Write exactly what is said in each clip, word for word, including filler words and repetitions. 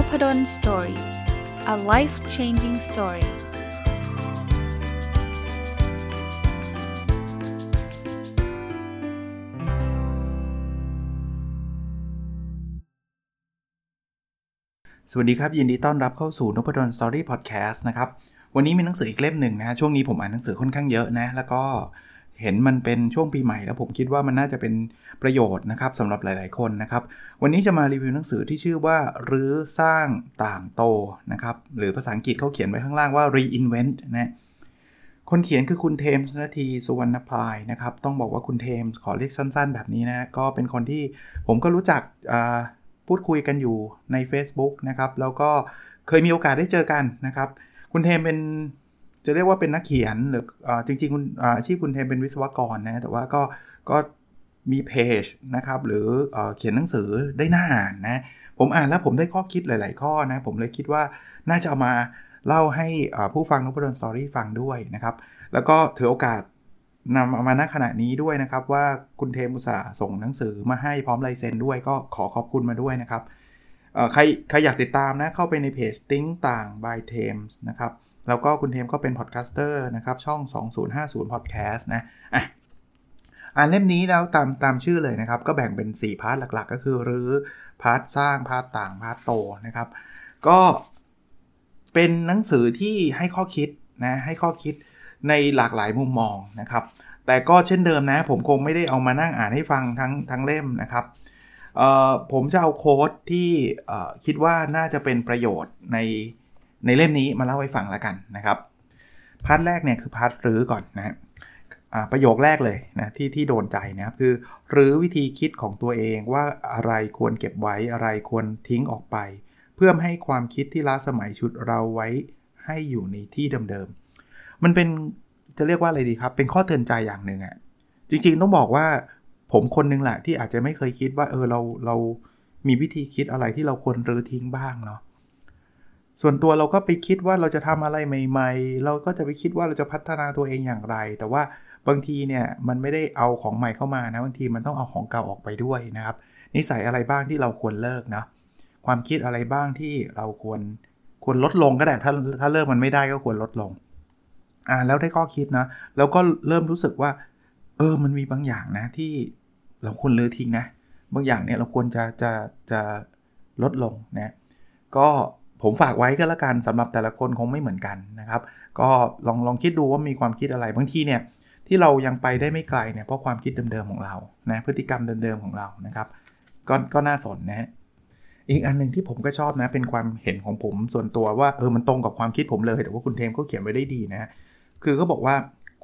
Nopadon Story. A life-changing story. สวัสดีครับยินดีต้อนรับเข้าสู่ Nopadon Story Podcast นะครับวันนี้มีหนังสืออีกเล่มหนึ่งนะช่วงนี้ผมอ่านหนังสือค่อนข้างเยอะนะแล้วก็เห็นมันเป็นช่วงปีใหม่แล้วผมคิดว่ามันน่าจะเป็นประโยชน์นะครับสำหรับหลายๆคนนะครับวันนี้จะมารีวิวหนังสือที่ชื่อว่ารื้อสร้างต่างโตนะครับหรือภาษาอังกฤษเขาเขียนไว้ข้างล่างว่า reinvent นะคนเขียนคือคุณ Thames นาทีสุวรรณพลายนะครับต้องบอกว่าคุณ Thames ขอเรียกสั้นๆแบบนี้นะก็เป็นคนที่ผมก็รู้จักพูดคุยกันอยู่ใน Facebook นะครับแล้วก็เคยมีโอกาสได้เจอกันนะครับคุณเทมเป็นจะเรียกว่าเป็นนักเขียนหรือจริงๆคุณอาชีพคุณเทมเป็นวิศวกรนะแต่ว่าก็ก็มีเพจนะครับหรือเขียนหนังสือได้น่าอ่านนะผมอ่านแล้วผมได้ข้อคิดหลายๆข้อนะผมเลยคิดว่าน่าจะเอามาเล่าให้ผู้ฟังNopadon Storyฟังด้วยนะครับแล้วก็ถือโอกาสนำเอามาณขณะนี้ด้วยนะครับว่าคุณเทมอุตส่าห์ส่งหนังสือมาให้พร้อมลายเซ็นด้วยก็ขอขอบคุณมาด้วยนะครับใครใครอยากติดตามนะเข้าไปในเพจ Think ต่าง by Thames นะครับแล้วก็คุณเทมก็เป็นพอดแคสเตอร์นะครับช่องสองศูนย์ห้าศูนย์ podcast นะอ่ะอ่านเล่มนี้แล้วตามตามชื่อเลยนะครับก็แบ่งเป็นสี่พาร์ทหลักๆก็คือรื้อพาร์ทสร้างพาร์ทต่างพาร์ทโตนะครับก็เป็นหนังสือที่ให้ข้อคิดนะให้ข้อคิดในหลากหลายมุมมองนะครับแต่ก็เช่นเดิมนะผมคงไม่ได้เอามานั่งอ่านให้ฟังทั้งทั้งเล่มนะครับผมจะเอาโค้ดที่คิดว่าน่าจะเป็นประโยชน์ในในเล่มนี้มาเล่าให้ฟังแล้วกันนะครับพาร์ทแรกเนี่ยคือพาร์ทรื้อก่อนนะฮะประโยคแรกเลยนะที่ที่โดนใจนะครับคือรื้อวิธีคิดของตัวเองว่าอะไรควรเก็บไว้อะไรควรทิ้งออกไปเพื่อให้ความคิดที่ล้าสมัยชุดเราไว้ให้อยู่ในที่เดิมๆมันเป็นจะเรียกว่าอะไรดีครับเป็นข้อเตือนใจอย่างหนึ่งอ่ะจริงๆต้องบอกว่าผมคนนึงแหละที่อาจจะไม่เคยคิดว่าเออเราเรามีวิธีคิดอะไรที่เราควรรื้อทิ้งบ้างเนาะส่วนตัวเราก็ไปคิดว่าเราจะทำอะไรใหม่ๆเราก็จะไปคิดว่าเราจะพัฒนาตัวเองอย่างไรแต่ว่าบางทีเนี่ยมันไม่ได้เอาของใหม่เข้ามานะบางทีมันต้องเอาของเก่าออกไปด้วยนะครับนิสัยอะไรบ้างที่เราควรเลิกนะความคิดอะไรบ้างที่เราควรควรลดลงก็ได้ถ้าถ้าเลิกมันไม่ได้ก็ควรลดลงอ่าแล้วได้ข้อคิดนะแล้วก็เริ่มรู้สึกว่าเออมันมีบางอย่างนะที่เราควรเลิกทิ้งนะบางอย่างเนี่ยเราควรจะจะจะลดลงนะก็ผมฝากไว้ก็แล้วกันสำหรับแต่ละคนคงไม่เหมือนกันนะครับก็ลองลองคิดดูว่ามีความคิดอะไรบางทีเนี่ยที่เรายังไปได้ไม่ไกลเนี่ยเพราะความคิดเดิมๆของเรานะพฤติกรรมเดิมๆของเรานะครับก็ก็น่าสนนะฮะอีกอันนึงที่ผมก็ชอบนะเป็นความเห็นของผมส่วนตัวว่าเออมันตรงกับความคิดผมเลยแต่ว่าคุณเทมก็เขียนไว้ได้ดีนะคือเขาบอกว่า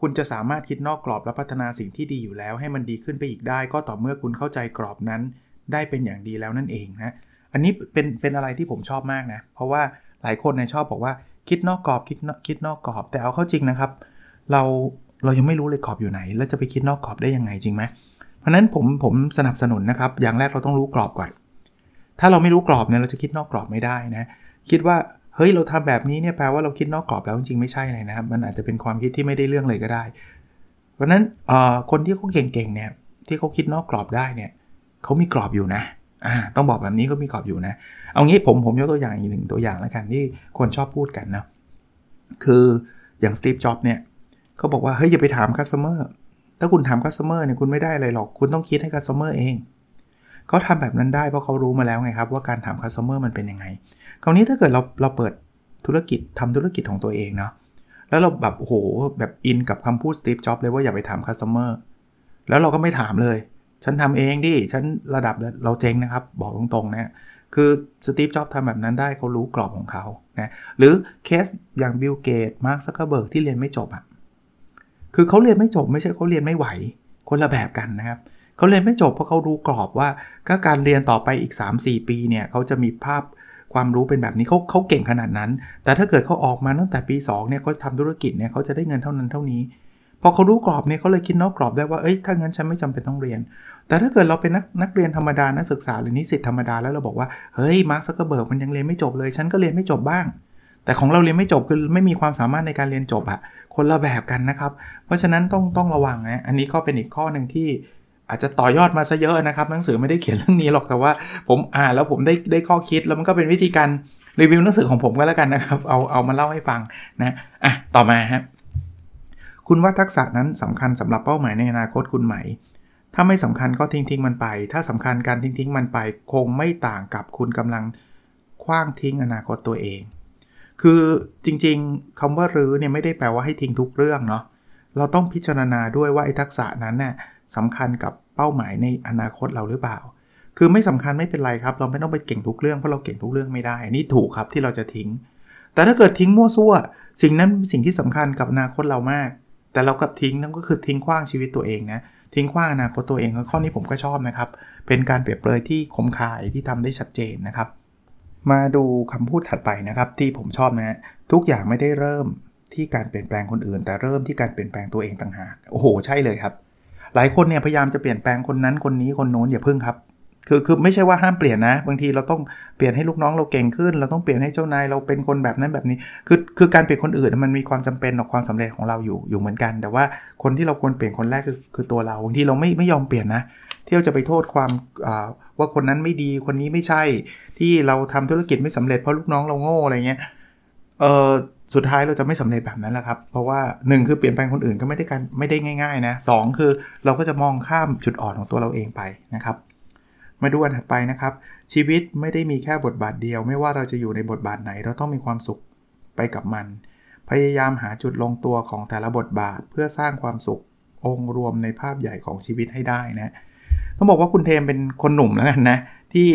คุณจะสามารถคิดนอกกรอบและพัฒนาสิ่งที่ดีอยู่แล้วให้มันดีขึ้นไปอีกได้ก็ต่อเมื่อคุณเข้าใจกรอบนั้นได้เป็นอย่างดีแล้วนั่นเองนะอันนี้เป็นเป็นอะไรที่ผมชอบมากนะเพราะว่าหลายคนเนี่ยชอบบอกว่าคิดนอกกรอบคิดคิดนอกกรอบแต่เอาเข้าจริงนะครับเราเรายังไม่รู้เลยกรอบอยู่ไหนแล้วจะไปคิดนอกกรอบได้ยังไงจริงไหมเพราะนั้นผมผมสนับสนุนนะครับอย่างแรกเราต้องรู้กรอบก่อนถ้าเราไม่รู้กรอบเนี่ยเราจะคิดนอกกรอบไม่ได้นะคิดว่าเฮ้ยเราทำแบบนี้เนี่ยแปลว่าเราคิดนอกกรอบแล้วจริงๆไม่ใช่เลยนะครับมันอาจจะเป็นความคิดที่ไม่ได้เรื่องเลยก็ได้เพราะนั้นคนที่เขาเก่งๆเนี่ยที่เขาคิดนอกกรอบได้เนี่ยเขามีกรอบอยู่นะอ่าต้องบอกแบบนี้ก็มีกรอบอยู่นะเอางี้ผมผมยกตัวอย่างอีกหนึ่งตัวอย่างแล้วกันที่คนชอบพูดกันนะคืออย่าง Steve Jobs เนี่ยเขาบอกว่าเฮ้ยอย่าไปถาม customer ถ้าคุณถาม customer เนี่ยคุณไม่ได้อะไรหรอกคุณต้องคิดให้ customer เองเขาทำแบบนั้นได้เพราะเขารู้มาแล้วไงครับว่าการถาม customer มันเป็นยังไงคราวนี้ถ้าเกิดเราเราเปิดธุรกิจทำธุรกิจของตัวเองเนาะแล้วเราแบบโอ้โหแบบอินกับคำพูด Steve Jobs เลยว่าอย่าไปถาม customer แล้วเราก็ไม่ถามเลยฉันทำเองดิฉันระดับเราเจ๊งนะครับบอกตรงๆนะคือ Steve Jobs ทำแบบนั้นได้เขารู้กรอบของเขานะหรือเคสอย่าง Bill Gates Mark Zuckerberg ที่เรียนไม่จบอ่ะคือเขาเรียนไม่จบไม่ใช่เขาเรียนไม่ไหวคนละแบบกันนะครับเขาเรียนไม่จบเพราะเขารู้กรอบว่าก็การเรียนต่อไปอีก สามถึงสี่ ปีเนี่ยเขาจะมีภาพความรู้เป็นแบบนี้เขาเขาเก่งขนาดนั้นแต่ถ้าเกิดเขาออกมาตั้งแต่ปีสองเนี่ยเขาทำธุรกิจเนี่ยเขาจะได้เงินเท่านั้นเท่านี้พอเขารู้กรอบเนี่ยเขาเลยคิดนอกกรอบได้ว่าเอ้ยถ้างั้นฉันไม่จำเป็นต้องเรียนแต่ถ้าเกิดเราเป็นนักนักเรียนธรรมดานักศึกษาหรือนิสิตธรรมดาแล้วเราบอกว่าเฮ้ยมาร์ค ซักเคอร์เบิร์กมันยังเรียนไม่จบเลยฉันก็เรียนไม่จบบ้างแต่ของเราเรียนไม่จบคือไม่มีความสามารถในการเรียนจบอะคนละแบบกันนะครับเพราะฉะนั้นต้องต้องระวังนะอันนี้ก็เป็นอีกข้อนึงที่ อาจจะต่อยอดมาซะเยอะนะครับหนังสือไม่ได้เขียนเรื่องนี้หรอกแต่ว่าผมอ่านแล้วผมได้ได้ข้อคิดแล้วมันก็เป็นวิธีการรีวิวหนังสือของผมก็แล้วกันนะครับเอาเอามาเล่าให้ฟังนะอ่ะต่อมาฮะคุณว่าทักษะนั้นสำคัญสำหรับเป้าหมายในอนาคตคุณไหมถ้าไม่สำคัญก็ทิ้งทิ้งมันไปถ้าสำคัญการทิ้งทิ้งมันไปคงไม่ต่างกับคุณกำลังขว้างทิ้งอนาคตตัวเองคือจริงๆคำว่ารื้อเนี่ยไม่ได้แปลว่าให้ทิ้งทุกเรื่องเนาะเราต้องพิจารณาด้วยว่าไอ้ทักษะนั้นน่ะสำคัญกับเป้าหมายในอนาคตเราหรือเปล่าคือไม่สำคัญไม่เป็นไรครับเราไม่ต้องไปเก่งทุกเรื่องเพราะเราเก่งทุกเรื่องไม่ได้นี่ถูกครับที่เราจะทิ้งแต่ถ้าเกิดทิ้งมั่วซั่วสิ่งนั้นเป็นสิ่งที่สำคัญกับอนาคตเรามากแต่เรากลับทิ้งนั่นก็คือทิ้งขว้างชีวิตตัวเองนะทิ้งขว้างอนาคตตัวเองข้อนี้ผมก็ชอบนะครับเป็นการเปรียบเปรยที่คมคายที่ทำได้ชัดเจนนะครับมาดูคำพูดถัดไปนะครับที่ผมชอบนะทุกอย่างไม่ได้เริ่มที่การเปลี่ยนแปลงคนอื่นแต่เริ่มที่การเปลี่ยนแปลงตัวเองต่างหากโอ้โหใช่เลยครับหลายคนเนี่ยพยายามจะเปลี่ยนแปลงคนนั้นคนนี้คนโน้นอย่าพึ่งครับคือคือไม่ใช่ว่าห้ามเปลี่ยนนะบางทีเราต้องเปลี่ยนให้ลูกน้องเราเก่งขึ้นเราต้องเปลี่ยนให้เจ้านายเราเป็นคนแบบนั้นแบบนี้คือคือการเปลี่ยนคนอื่นมันมีความจำเป็นต่อความสำเร็จของเราอยู่อยู่เหมือนกันแต่ว่าคนที่เราควรเปลี่ยนคนแรกคือคือตัวเราบางทีเราไม่ไม่ยอมเปลี่ยนนะที่เราจะไปโทษความว่าคนนั้นไม่ดีคนนี้ไม่ใช่ที่เราทำธุรกิจไม่สำเร็จเพราะลูกน้องเราโง่อะไรเงี้ยเออสุดท้ายเราจะไม่สำเร็จแบบนั้นแหละครับเพราะว่าหนึ่งคือเปลี่ยนแปลงคนอื่นก็ไม่ได้การไม่ได้ง่ายๆนะสองคือเราก็จะมองข้ามจุดอ่อนของตัวเราเองไปนะครับมาดูอันถัดไปนะครับชีวิตไม่ได้มีแค่บทบาทเดียวไม่ว่าเราจะอยู่ในบทบาทไหนเราต้องมีความสุขไปกับมันพยายามหาจุดลงตัวของแต่ละบทบาทเพื่อสร้างความสุของค์รวมในภาพใหญ่ของชีวิตให้ได้นะต้องบอกว่าคุณเทมเป็นคนหนุ่มแล้วกันนะที่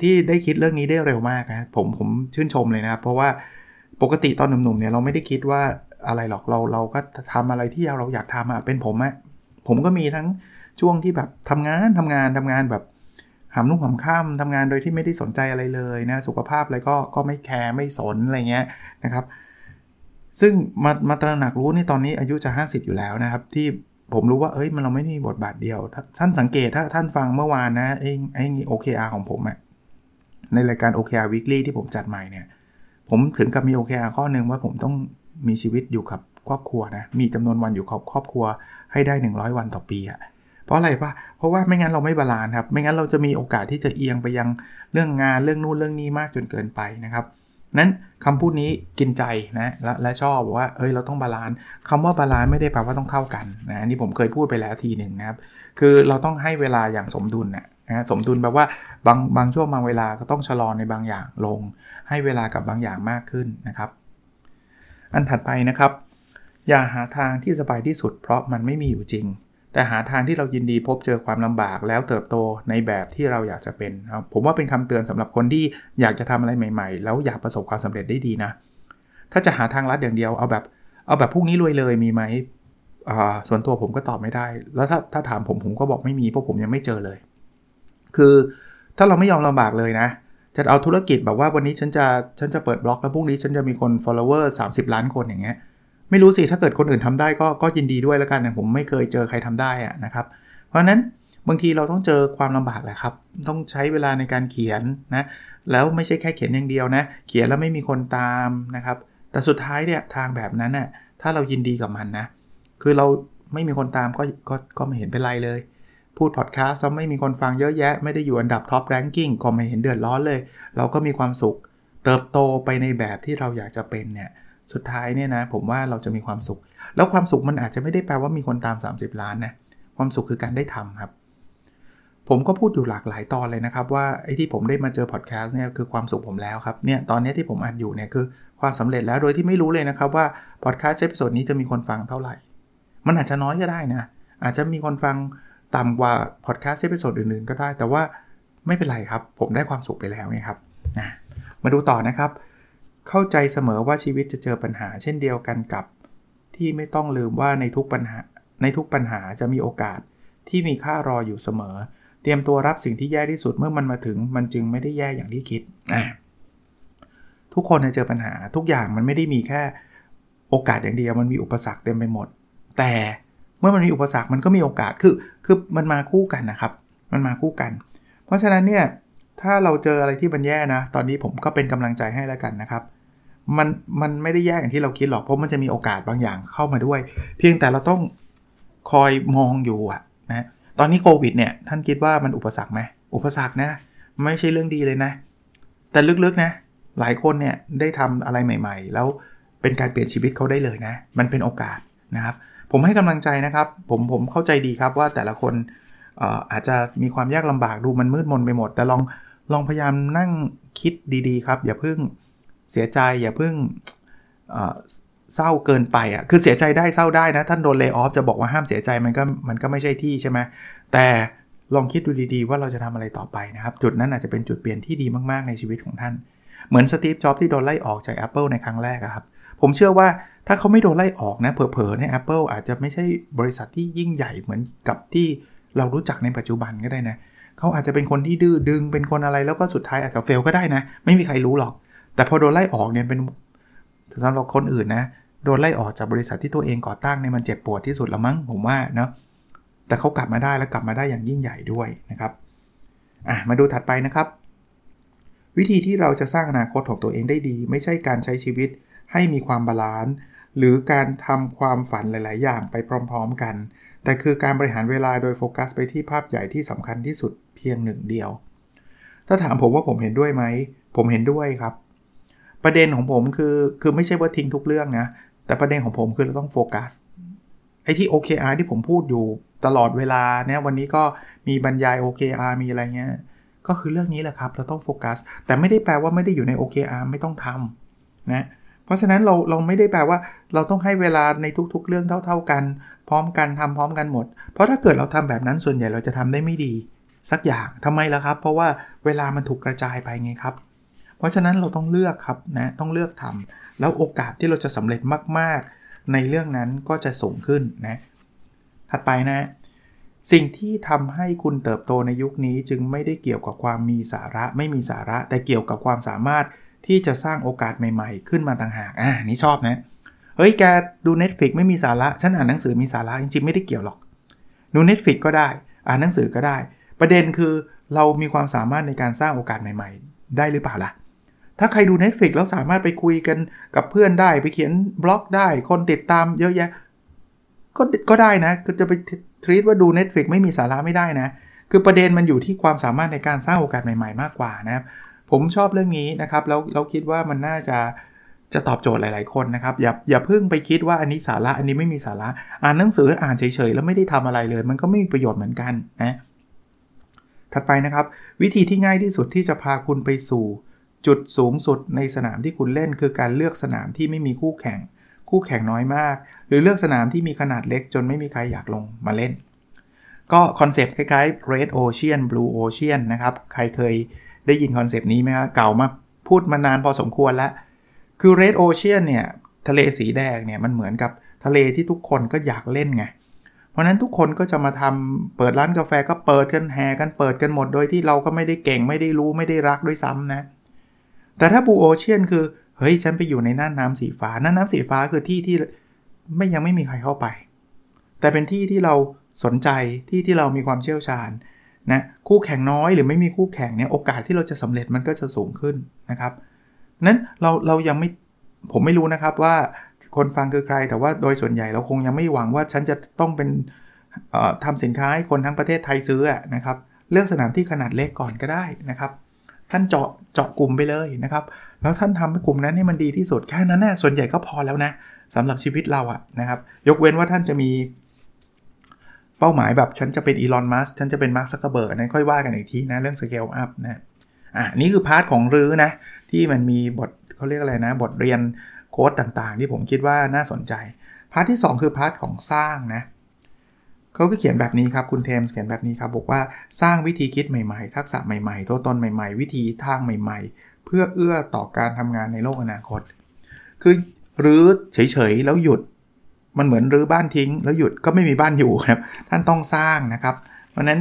ที่ได้คิดเรื่องนี้ได้เร็วมากนะผมผมชื่นชมเลยนะครับเพราะว่าปกติตอนหนุ่มๆเนี่ยเราไม่ได้คิดว่าอะไรหรอกเราเราก็ทำอะไรที่เราอยากทำอะเป็นผมอะผมก็มีทั้งช่วงที่แบบทำงานทำงานทำงานแบบหามนุ่งหามข้ามทำงานโดยที่ไม่ได้สนใจอะไรเลยนะสุขภาพอะไรก็ก็ไม่แคร์ไม่สนอะไรเงี้ยนะครับซึ่งมามาตระหนักรู้นี่ตอนนี้อายุจะห้าสิบอยู่แล้วนะครับที่ผมรู้ว่าเอ้ยมันเราไม่มีบทบาทเดียวท่านสังเกตถ้าท่านฟังเมื่อวานนะไอ้ไอ้ โอ เค อาร์ ของผมอะในรายการ โอ เค อาร์ Weekly ที่ผมจัดใหม่เนี่ยผมถึงกับมี โอ เค อาร์ ข้อนึงว่าผมต้องมีชีวิตอยู่กับครอบครัวนะมีจำนวนวันอยู่กับครอบครัวให้ได้หนึ่งร้อยวันต่อปีอะเพราะอะไรป่ะเพราะว่าไม่งั้นเราไม่บาลานซ์ครับไม่งั้นเราจะมีโอกาสที่จะเอียงไปยังเรื่องงานเรื่องนู่นเรื่องนี้มากจนเกินไปนะครับนั้นคำพูดนี้กินใจนะและและชอบว่าเอ้ยเราต้องบาลานซ์คำว่าบาลานซ์ไม่ได้แปลว่าต้องเท่ากันนะนี่ผมเคยพูดไปแล้วทีหนึ่งนะครับคือเราต้องให้เวลาอย่างสมดุลนะนะสมดุลแปลว่าบางบางช่วงบางเวลาก็ต้องชะลอในบางอย่างลงให้เวลากับบางอย่างมากขึ้นนะครับอันถัดไปนะครับอย่าหาทางที่สบายที่สุดเพราะมันไม่มีอยู่จริงแต่หาทางที่เรายินดีพบเจอความลำบากแล้วเติบโตในแบบที่เราอยากจะเป็นครับผมว่าเป็นคำเตือนสำหรับคนที่อยากจะทำอะไรใหม่ๆแล้วอยากประสบความสำเร็จได้ดีนะถ้าจะหาทางลัดอย่างเดียวเอาแบบเอาแบบพวกนี้รวยเลยมีไหมอ่าส่วนตัวผมก็ตอบไม่ได้แล้วถ้าถ้าถามผมผมก็บอกไม่มีเพราะผมยังไม่เจอเลยคือถ้าเราไม่ยอมลำบากเลยนะจะเอาธุรกิจแบบว่าวันนี้ฉันจะฉันจะเปิดบล็อกแล้วพรุ่งนี้ฉันจะมีคน follower สามสิบล้านคนอย่างเงี้ยไม่รู้สิถ้าเกิดคนอื่นทำได้ก็ก็ยินดีด้วยแล้วกันนะผมไม่เคยเจอใครทำได้อะนะครับเพราะนั้นบางทีเราต้องเจอความลำบากแหละครับต้องใช้เวลาในการเขียนนะแล้วไม่ใช่แค่เขียนอย่างเดียวนะเขียนแล้วไม่มีคนตามนะครับแต่สุดท้ายเนี่ยทางแบบนั้นน่ะถ้าเรายินดีกับมันนะคือเราไม่มีคนตามก็ก็ก็ไม่เห็นเป็นไรเลยพูดพอดคาสต์แล้วไม่มีคนฟังเยอะแยะไม่ได้อยู่อันดับท็อปแรงกิ้งก็ไม่เห็นเดือดร้อนเลยเราก็มีความสุขเติบโตไปในแบบที่เราอยากจะเป็นเนี่ยสุดท้ายเนี่ยนะผมว่าเราจะมีความสุขแล้วความสุขมันอาจจะไม่ได้แปลว่ามีคนตามสามสิบล้านนะความสุขคือการได้ทำครับผมก็พูดอยู่หลากหลายตอนเลยนะครับว่าไอ้ที่ผมได้มาเจอพอดแคสต์เนี่ยคือความสุขผมแล้วครับเนี่ยตอนนี้ที่ผมอัดอยู่เนี่ยคือความสำเร็จแล้วโดยที่ไม่รู้เลยนะครับว่าพอดแคสต์เอพิโซดนี้จะมีคนฟังเท่าไหร่มันอาจจะน้อยก็ได้นะอาจจะมีคนฟังต่ำกว่าพอดแคสต์เอพิโซดอื่นๆก็ได้แต่ว่าไม่เป็นไรครับผมได้ความสุขไปแล้วไงครับนะมาดูต่อนะครับเข้าใจเสมอว่าชีวิตจะเจอปัญหาเช่นเดียวกันกับที่ไม่ต้องลืมว่าในทุกปัญหาในทุกปัญหาจะมีโอกาสที่มีค่ารออยู่เสมอเตรียมตัวรับสิ่งที่แย่ที่สุดเมื่อมันมาถึงมันจึงไม่ได้แย่อย่างที่คิดอ่ะทุกคนจะเจอปัญหาทุกอย่างมันไม่ได้มีแค่โอกาสอย่างเดียวมันมีอุปสรรคเต็มไปหมดแต่เมื่อมันมีอุปสรรคมันก็มีโอกาสคือคือมันมาคู่กันนะครับมันมาคู่กันเพราะฉะนั้นเนี่ยถ้าเราเจออะไรที่มันแย่นะตอนนี้ผมก็เป็นกำลังใจให้แล้วกันนะครับมันมันไม่ได้แย่อย่างที่เราคิดหรอกเพราะมันจะมีโอกาสบางอย่างเข้ามาด้วยเพียงแต่เราต้องคอยมองอยู่อะนะ ตอนนี้โควิดเนี่ยท่านคิดว่ามันอุปสรรคไหมอุปสรรคนะไม่ใช่เรื่องดีเลยนะแต่ลึกๆนะหลายคนเนี่ยได้ทำอะไรใหม่ๆแล้วเป็นการเปลี่ยนชีวิตเขาได้เลยนะมันเป็นโอกาสนะครับผมให้กำลังใจนะครับผมผมเข้าใจดีครับว่าแต่ละคนเอ่ออาจจะมีความยากลำบากดูมันมืดมนไปหมดแต่ลองลองพยายามนั่งคิดดีๆครับอย่าเพิ่งเสียใจอย่าเพิ่งเอ่อเศร้าเกินไปอ่ะคือเสียใจได้เศร้าได้นะท่านโดนเลย์ออฟจะบอกว่าห้ามเสียใจมันก็มันก็ไม่ใช่ที่ใช่ไหมแต่ลองคิดดูดีๆว่าเราจะทำอะไรต่อไปนะครับจุดนั้นอาจจะเป็นจุดเปลี่ยนที่ดีมากๆในชีวิตของท่านเหมือน Steve Jobs ที่โดนไล่ออกจาก Apple ในครั้งแรกครับผมเชื่อว่าถ้าเขาไม่โดนไล่ออกนะเผลอๆเนี่ย Apple อาจจะไม่ใช่บริษัทที่ยิ่งใหญ่เหมือนกับที่เรารู้จักในปัจจุบันก็ได้นะเขาอาจจะเป็นคนที่ดื้อดึงเป็นคนอะไรแล้วก็สุดท้ายอาจจะเฟลก็ได้นะไม่มีใครรู้หรอกแต่พอโดนไล่ออกเนี่ยเป็นสำหรับคนอื่นนะโดนไล่ออกจากบริษัทที่ตัวเองก่อตั้งเนี่ยมันเจ็บปวดที่สุดละมั้งผมว่าเนาะแต่เขากลับมาได้และกลับมาได้อย่างยิ่งใหญ่ด้วยนะครับอ่ะมาดูถัดไปนะครับวิธีที่เราจะสร้างอนาคตของตัวเองได้ดีไม่ใช่การใช้ชีวิตให้มีความบาลานซ์หรือการทำความฝันหลายๆอย่างไปพร้อมๆกันแต่คือการบริหารเวลาโดยโฟกัสไปที่ภาพใหญ่ที่สำคัญที่สุดเพียงหนึ่งเดียวถ้าถามผมว่าผมเห็นด้วยไหมผมเห็นด้วยครับประเด็นของผมคือคือไม่ใช่ว่าทิ้งทุกเรื่องนะแต่ประเด็นของผมคือเราต้องโฟกัสไอ้ที่ โอ เค อาร์ ที่ผมพูดอยู่ตลอดเวลาเนี่ยวันนี้ก็มีบรรยาย โอ เค อาร์ มีอะไรเงี้ยก็คือเรื่องนี้แหละครับเราต้องโฟกัสแต่ไม่ได้แปลว่าไม่ได้อยู่ใน โอ เค อาร์ ไม่ต้องทำนะเพราะฉะนั้นเราเราไม่ได้แปลว่าเราต้องให้เวลาในทุกๆเรื่องเท่าๆกันพร้อมกันทำพร้อมกันหมดเพราะถ้าเกิดเราทำแบบนั้นส่วนใหญ่เราจะทำได้ไม่ดีสักอย่างทำไมล่ะครับเพราะว่าเวลามันถูกกระจายไปไงครับเพราะฉะนั้นเราต้องเลือกครับนะต้องเลือกทำแล้วโอกาสที่เราจะสำเร็จมากๆในเรื่องนั้นก็จะสูงขึ้นนะถัดไปนะสิ่งที่ทำให้คุณเติบโตในยุคนี้จึงไม่ได้เกี่ยวกับความมีสาระไม่มีสาระแต่เกี่ยวกับความสามารถที่จะสร้างโอกาสใหม่ๆขึ้นมาต่างหากอ่านี่ชอบนะเฮ้ยแกดู Netflix ไม่มีสาระฉันอ่านหนังสือมีสาระจริงๆไม่ได้เกี่ยวหรอกดู Netflix ก็ได้อ่านหนังสือก็ได้ประเด็นคือเรามีความสามารถในการสร้างโอกาสใหม่ๆได้หรือเปล่าล่ะถ้าใครดู Netflix แล้วสามารถไปคุยกันกับเพื่อนได้ไปเขียนบล็อกได้คนติดตามเยอะแยะก็ก็ได้นะก็จะไปทรีตว่าดู Netflix ไม่มีสาระไม่ได้นะคือประเด็นมันอยู่ที่ความสามารถในการสร้างโอกาสใหม่ๆมากกว่านะครับผมชอบเรื่องนี้นะครับแล้วเราคิดว่ามันน่าจะจะตอบโจทย์หลายๆคนนะครับอย่าอย่าเพิ่งไปคิดว่าอันนี้สาระอันนี้ไม่มีสาระอ่านหนังสืออ่านเฉยๆแล้วไม่ได้ทำอะไรเลยมันก็ไม่มีประโยชน์เหมือนกันนะถัดไปนะครับวิธีที่ง่ายที่สุดที่จะพาคุณไปสู่จุดสูงสุดในสนามที่คุณเล่นคือการเลือกสนามที่ไม่มีคู่แข่งคู่แข่งน้อยมากหรือเลือกสนามที่มีขนาดเล็กจนไม่มีใครอยากลงมาเล่นก็คอนเซปต์คล้ายๆ Red Ocean Blue Ocean นะครับใครเคยได้ยินคอนเซปต์นี้ไหมครับเก่ามากพูดมานานพอสมควรแล้วคือ Red Ocean เนี่ยทะเลสีแดงเนี่ยมันเหมือนกับทะเลที่ทุกคนก็อยากเล่นไงเพราะนั้นทุกคนก็จะมาทำเปิดร้านกาแฟก็เปิดกันแห่กันเปิดกันหมดโดยที่เราก็ไม่ได้เก่งไม่ได้รู้ไม่ได้รักด้วยซ้ำนะแต่ถ้า Blue Ocean คือเฮ้ยฉันไปอยู่ในน่านน้ำสีฟ้าน่านน้ำสีฟ้าคือที่ที่ไม่ยังไม่มีใครเข้าไปแต่เป็นที่ที่เราสนใจที่ที่เรามีความเชี่ยวชาญนะคู่แข่งน้อยหรือไม่มีคู่แข่งเนี่ยโอกาสที่เราจะสำเร็จมันก็จะสูงขึ้นนะครับนั้นเราเรายังไม่ผมไม่รู้นะครับว่าคนฟังคือใครแต่ว่าโดยส่วนใหญ่เราคงยังไม่หวังว่าฉันจะต้องเป็นทำสินค้าให้คนทั้งประเทศไทยซื้อนะครับเลือกสนามที่ขนาดเล็กก่อนก็ได้นะครับท่านเจาะเจาะกลุ่มไปเลยนะครับแล้วท่านทำให้กลุ่มนั้นให้มันดีที่สุดแค่นั้นนะส่วนใหญ่ก็พอแล้วนะสำหรับชีวิตเราอะนะครับยกเว้นว่าท่านจะมีเป้าหมายแบบฉันจะเป็นอีลอนมัสก์ฉันจะเป็นมาร์คซักเคอร์เบิร์กนั้นค่อยว่ากันอีกทีนะเรื่องสเกลอัพนะอ่ะนี่คือพาร์ทของรื้อนะที่มันมีบทเขาเรียกอะไรนะบทเรียนโค้ดต่างๆที่ผมคิดว่าน่าสนใจพาร์ทที่สองคือพาร์ทของสร้างนะเขาก็เขียนแบบนี้ครับคุณ Thames เขียนแบบนี้ครับบอกว่าสร้างวิธีคิดใหม่ๆทักษะใหม่ๆตัวตนใหม่ๆวิธีทางใหม่ๆเพื่อเอื้อต่อการทำงานในโลกอนาคตคือรื้อเฉยๆแล้วหยุดมันเหมือนรื้อบ้านทิ้งแล้วหยุดก็ไม่มีบ้านอยู่ครับท่านต้องสร้างนะครับเพราะนั้น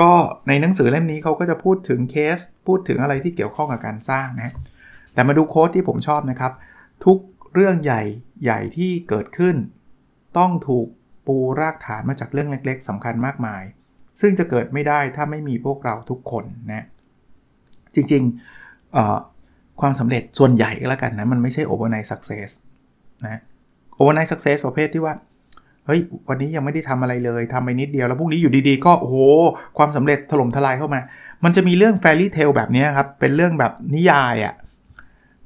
ก็ในหนังสือเล่มนี้เขาก็จะพูดถึงเคสพูดถึงอะไรที่เกี่ยวข้องกับการสร้างนะแต่มาดูโค้ดที่ผมชอบนะครับทุกเรื่องใหญ่ใหญ่ที่เกิดขึ้นต้องถูกปูรากฐานมาจากเรื่องเล็กๆสำคัญมากมายซึ่งจะเกิดไม่ได้ถ้าไม่มีพวกเราทุกคนนะจริงๆเอ่อความสำเร็จส่วนใหญ่ก็แล้วกันนะมันไม่ใช่ overnight success นะ overnight success ประเภทที่ว่า เฮ้ยวันนี้ยังไม่ได้ทำอะไรเลยทำไปนิดเดียวแล้วพรุ่งนี้อยู่ดีๆก็โอ้โหความสำเร็จถล่มทลายเข้ามามันจะมีเรื่องแฟรี่เทลแบบนี้ครับเป็นเรื่องแบบนิยายอ่ะ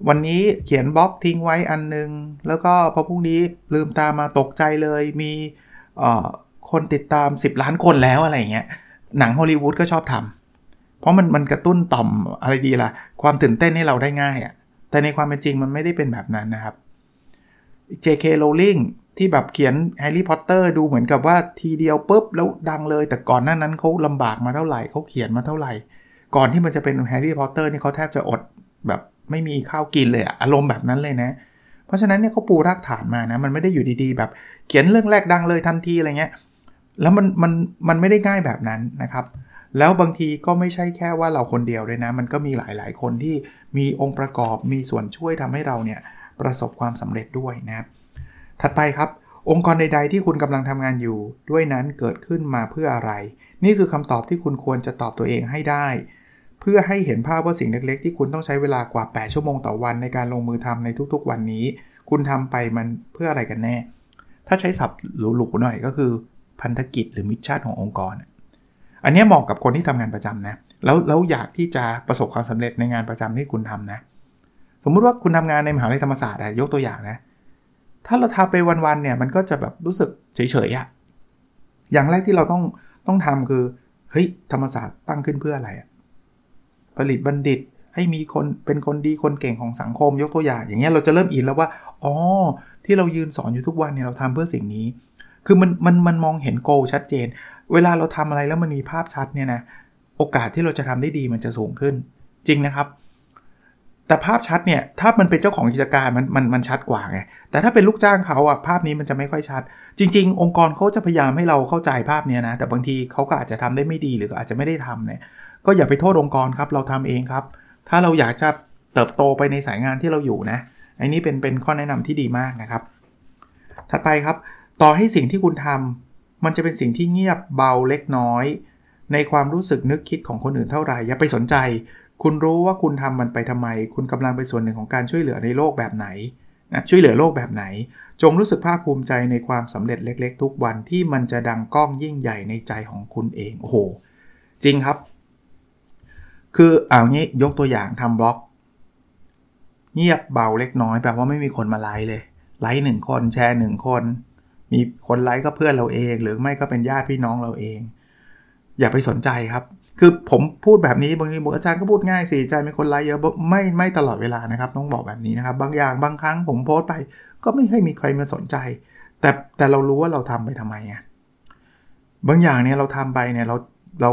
วันนี้เขียนบล็อกทิ้งไว้อันนึงแล้วก็พอพรุ่งนี้ลืมตามาตกใจเลยมีเอ่อคนติดตามสิบล้านคนแล้วอะไรอย่างเงี้ยหนังฮอลลีวูดก็ชอบทำเพราะมันมันกระตุ้นต่อมอะไรดีล่ะความตื่นเต้นให้เราได้ง่ายอ่ะแต่ในความเป็นจริงมันไม่ได้เป็นแบบนั้นนะครับ เจ เค Rowling ที่แบบเขียนแฮร์รี่พอตเตอร์ดูเหมือนกับว่าทีเดียวปุ๊บแล้วดังเลยแต่ก่อนหน้านั้นเขาลำบากมาเท่าไหร่เขาเขียนมาเท่าไหร่ก่อนที่มันจะเป็นแฮร์รี่พอตเตอร์นี่เขาแทบจะอดแบบไม่มีข้าวกินเลยอ่ะอารมณ์แบบนั้นเลยนะเพราะฉะนั้นเนี่ยเขาปูรากฐานมานะมันไม่ได้อยู่ดีๆแบบเขียนเรื่องแรกดังเลยทันทีอะไรเงี้ยแล้วมันมันมันไม่ได้ง่ายแบบนั้นนะครับแล้วบางทีก็ไม่ใช่แค่ว่าเราคนเดียวด้วยนะมันก็มีหลายๆคนที่มีองค์ประกอบมีส่วนช่วยทำให้เราเนี่ยประสบความสำเร็จด้วยนะครับถัดไปครับองค์กรใดๆที่คุณกำลังทำงานอยู่ด้วยนั้นเกิดขึ้นมาเพื่ออะไรนี่คือคำตอบที่คุณควรจะตอบตัวเองให้ได้เพื่อให้เห็นภาพว่าสิ่งเล็กๆที่คุณต้องใช้เวลากว่าแปดชั่วโมงต่อวันในการลงมือทำในทุกๆวันนี้คุณทำไปมันเพื่ออะไรกันแน่ถ้าใช้ศัพท์หรูๆหน่อยก็คือพันธกิจหรือมิชชั่นขององค์กรอันนี้เหมาะกับคนที่ทำงานประจำนะแล้วแล้วอยากที่จะประสบความสำเร็จในงานประจำที่คุณทำนะสมมุติว่าคุณทำงานในมหาวิทยาลัยธรรมศาสตร์ยกตัวอย่างนะถ้าเราทำไปวันๆเนี่ยมันก็จะแบบรู้สึกเฉยๆอ่ะอย่างแรกที่เราต้องต้องทำคือเฮ้ยธรรมศาสตร์ตั้งขึ้นเพื่ออะไรอ่ะผลิตบัณฑิตให้มีคนเป็นคนดีคนเก่งของสังคมยกตัวอย่างอย่างเงี้ยเราจะเริ่มอินแล้วว่าอ๋อที่เรายืนสอนอยู่ทุกวันเนี่ยเราทำเพื่อสิ่งนี้คือมันมันมันมองเห็นโกลชัดเจนเวลาเราทำอะไรแล้วมันมีภาพชัดเนี่ยนะโอกาสที่เราจะทำได้ดีมันจะสูงขึ้นจริงนะครับแต่ภาพชัดเนี่ยถ้ามันเป็นเจ้าของกิจการมันมันมันชัดกว่าไงแต่ถ้าเป็นลูกจ้างเขาอ่ะภาพนี้มันจะไม่ค่อยชัดจริงๆองค์กรเขาจะพยายามให้เราเข้าใจภาพเนี้ยนะแต่บางทีเขาก็อาจจะทำได้ไม่ดีหรืออาจจะไม่ได้ทำเนี่ยก็อย่าไปโทษองค์กรครับเราทำเองครับถ้าเราอยากจะเติบโตไปในสายงานที่เราอยู่นะไอ้นี่เป็นเป็นข้อแนะนำที่ดีมากนะครับถัดไปครับต่อให้สิ่งที่คุณทำมันจะเป็นสิ่งที่เงียบเบาเล็กน้อยในความรู้สึกนึกคิดของคนอื่นเท่าไหร่อย่าไปสนใจคุณรู้ว่าคุณทำมันไปทำไมคุณกำลังเป็นส่วนหนึ่งของการช่วยเหลือในโลกแบบไหนนะช่วยเหลือโลกแบบไหนจงรู้สึกภาคภูมิใจในความสำเร็จเล็กๆทุกวันที่มันจะดังก้องยิ่งใหญ่ในใจของคุณเองโอ้โหจริงครับคือเอางี้ยกตัวอย่างทำบล็อกเงียบเบาเล็กน้อยแปลว่าไม่มีคนมาไลค์เลยไลค์หนึ่งคนแชร์หนึ่งคนมีคนไลค์ก็เพื่อนเราเองหรือไม่ก็เป็นญาติพี่น้องเราเองอย่าไปสนใจครับคือผมพูดแบบนี้บางทีบอกอาจารย์ก็พูดง่ายสิอาจารย์มีคนไลค์เยอะไม่ไม่ตลอดเวลานะครับต้องบอกแบบนี้นะครับบางอย่างบางครั้งผมโพสต์ไปก็ไม่เคยมีใครมาสนใจแต่แต่เรารู้ว่าเราทำไปทำไมไงบางอย่างเนี่ยเราทำไปเนี่ยเราเรา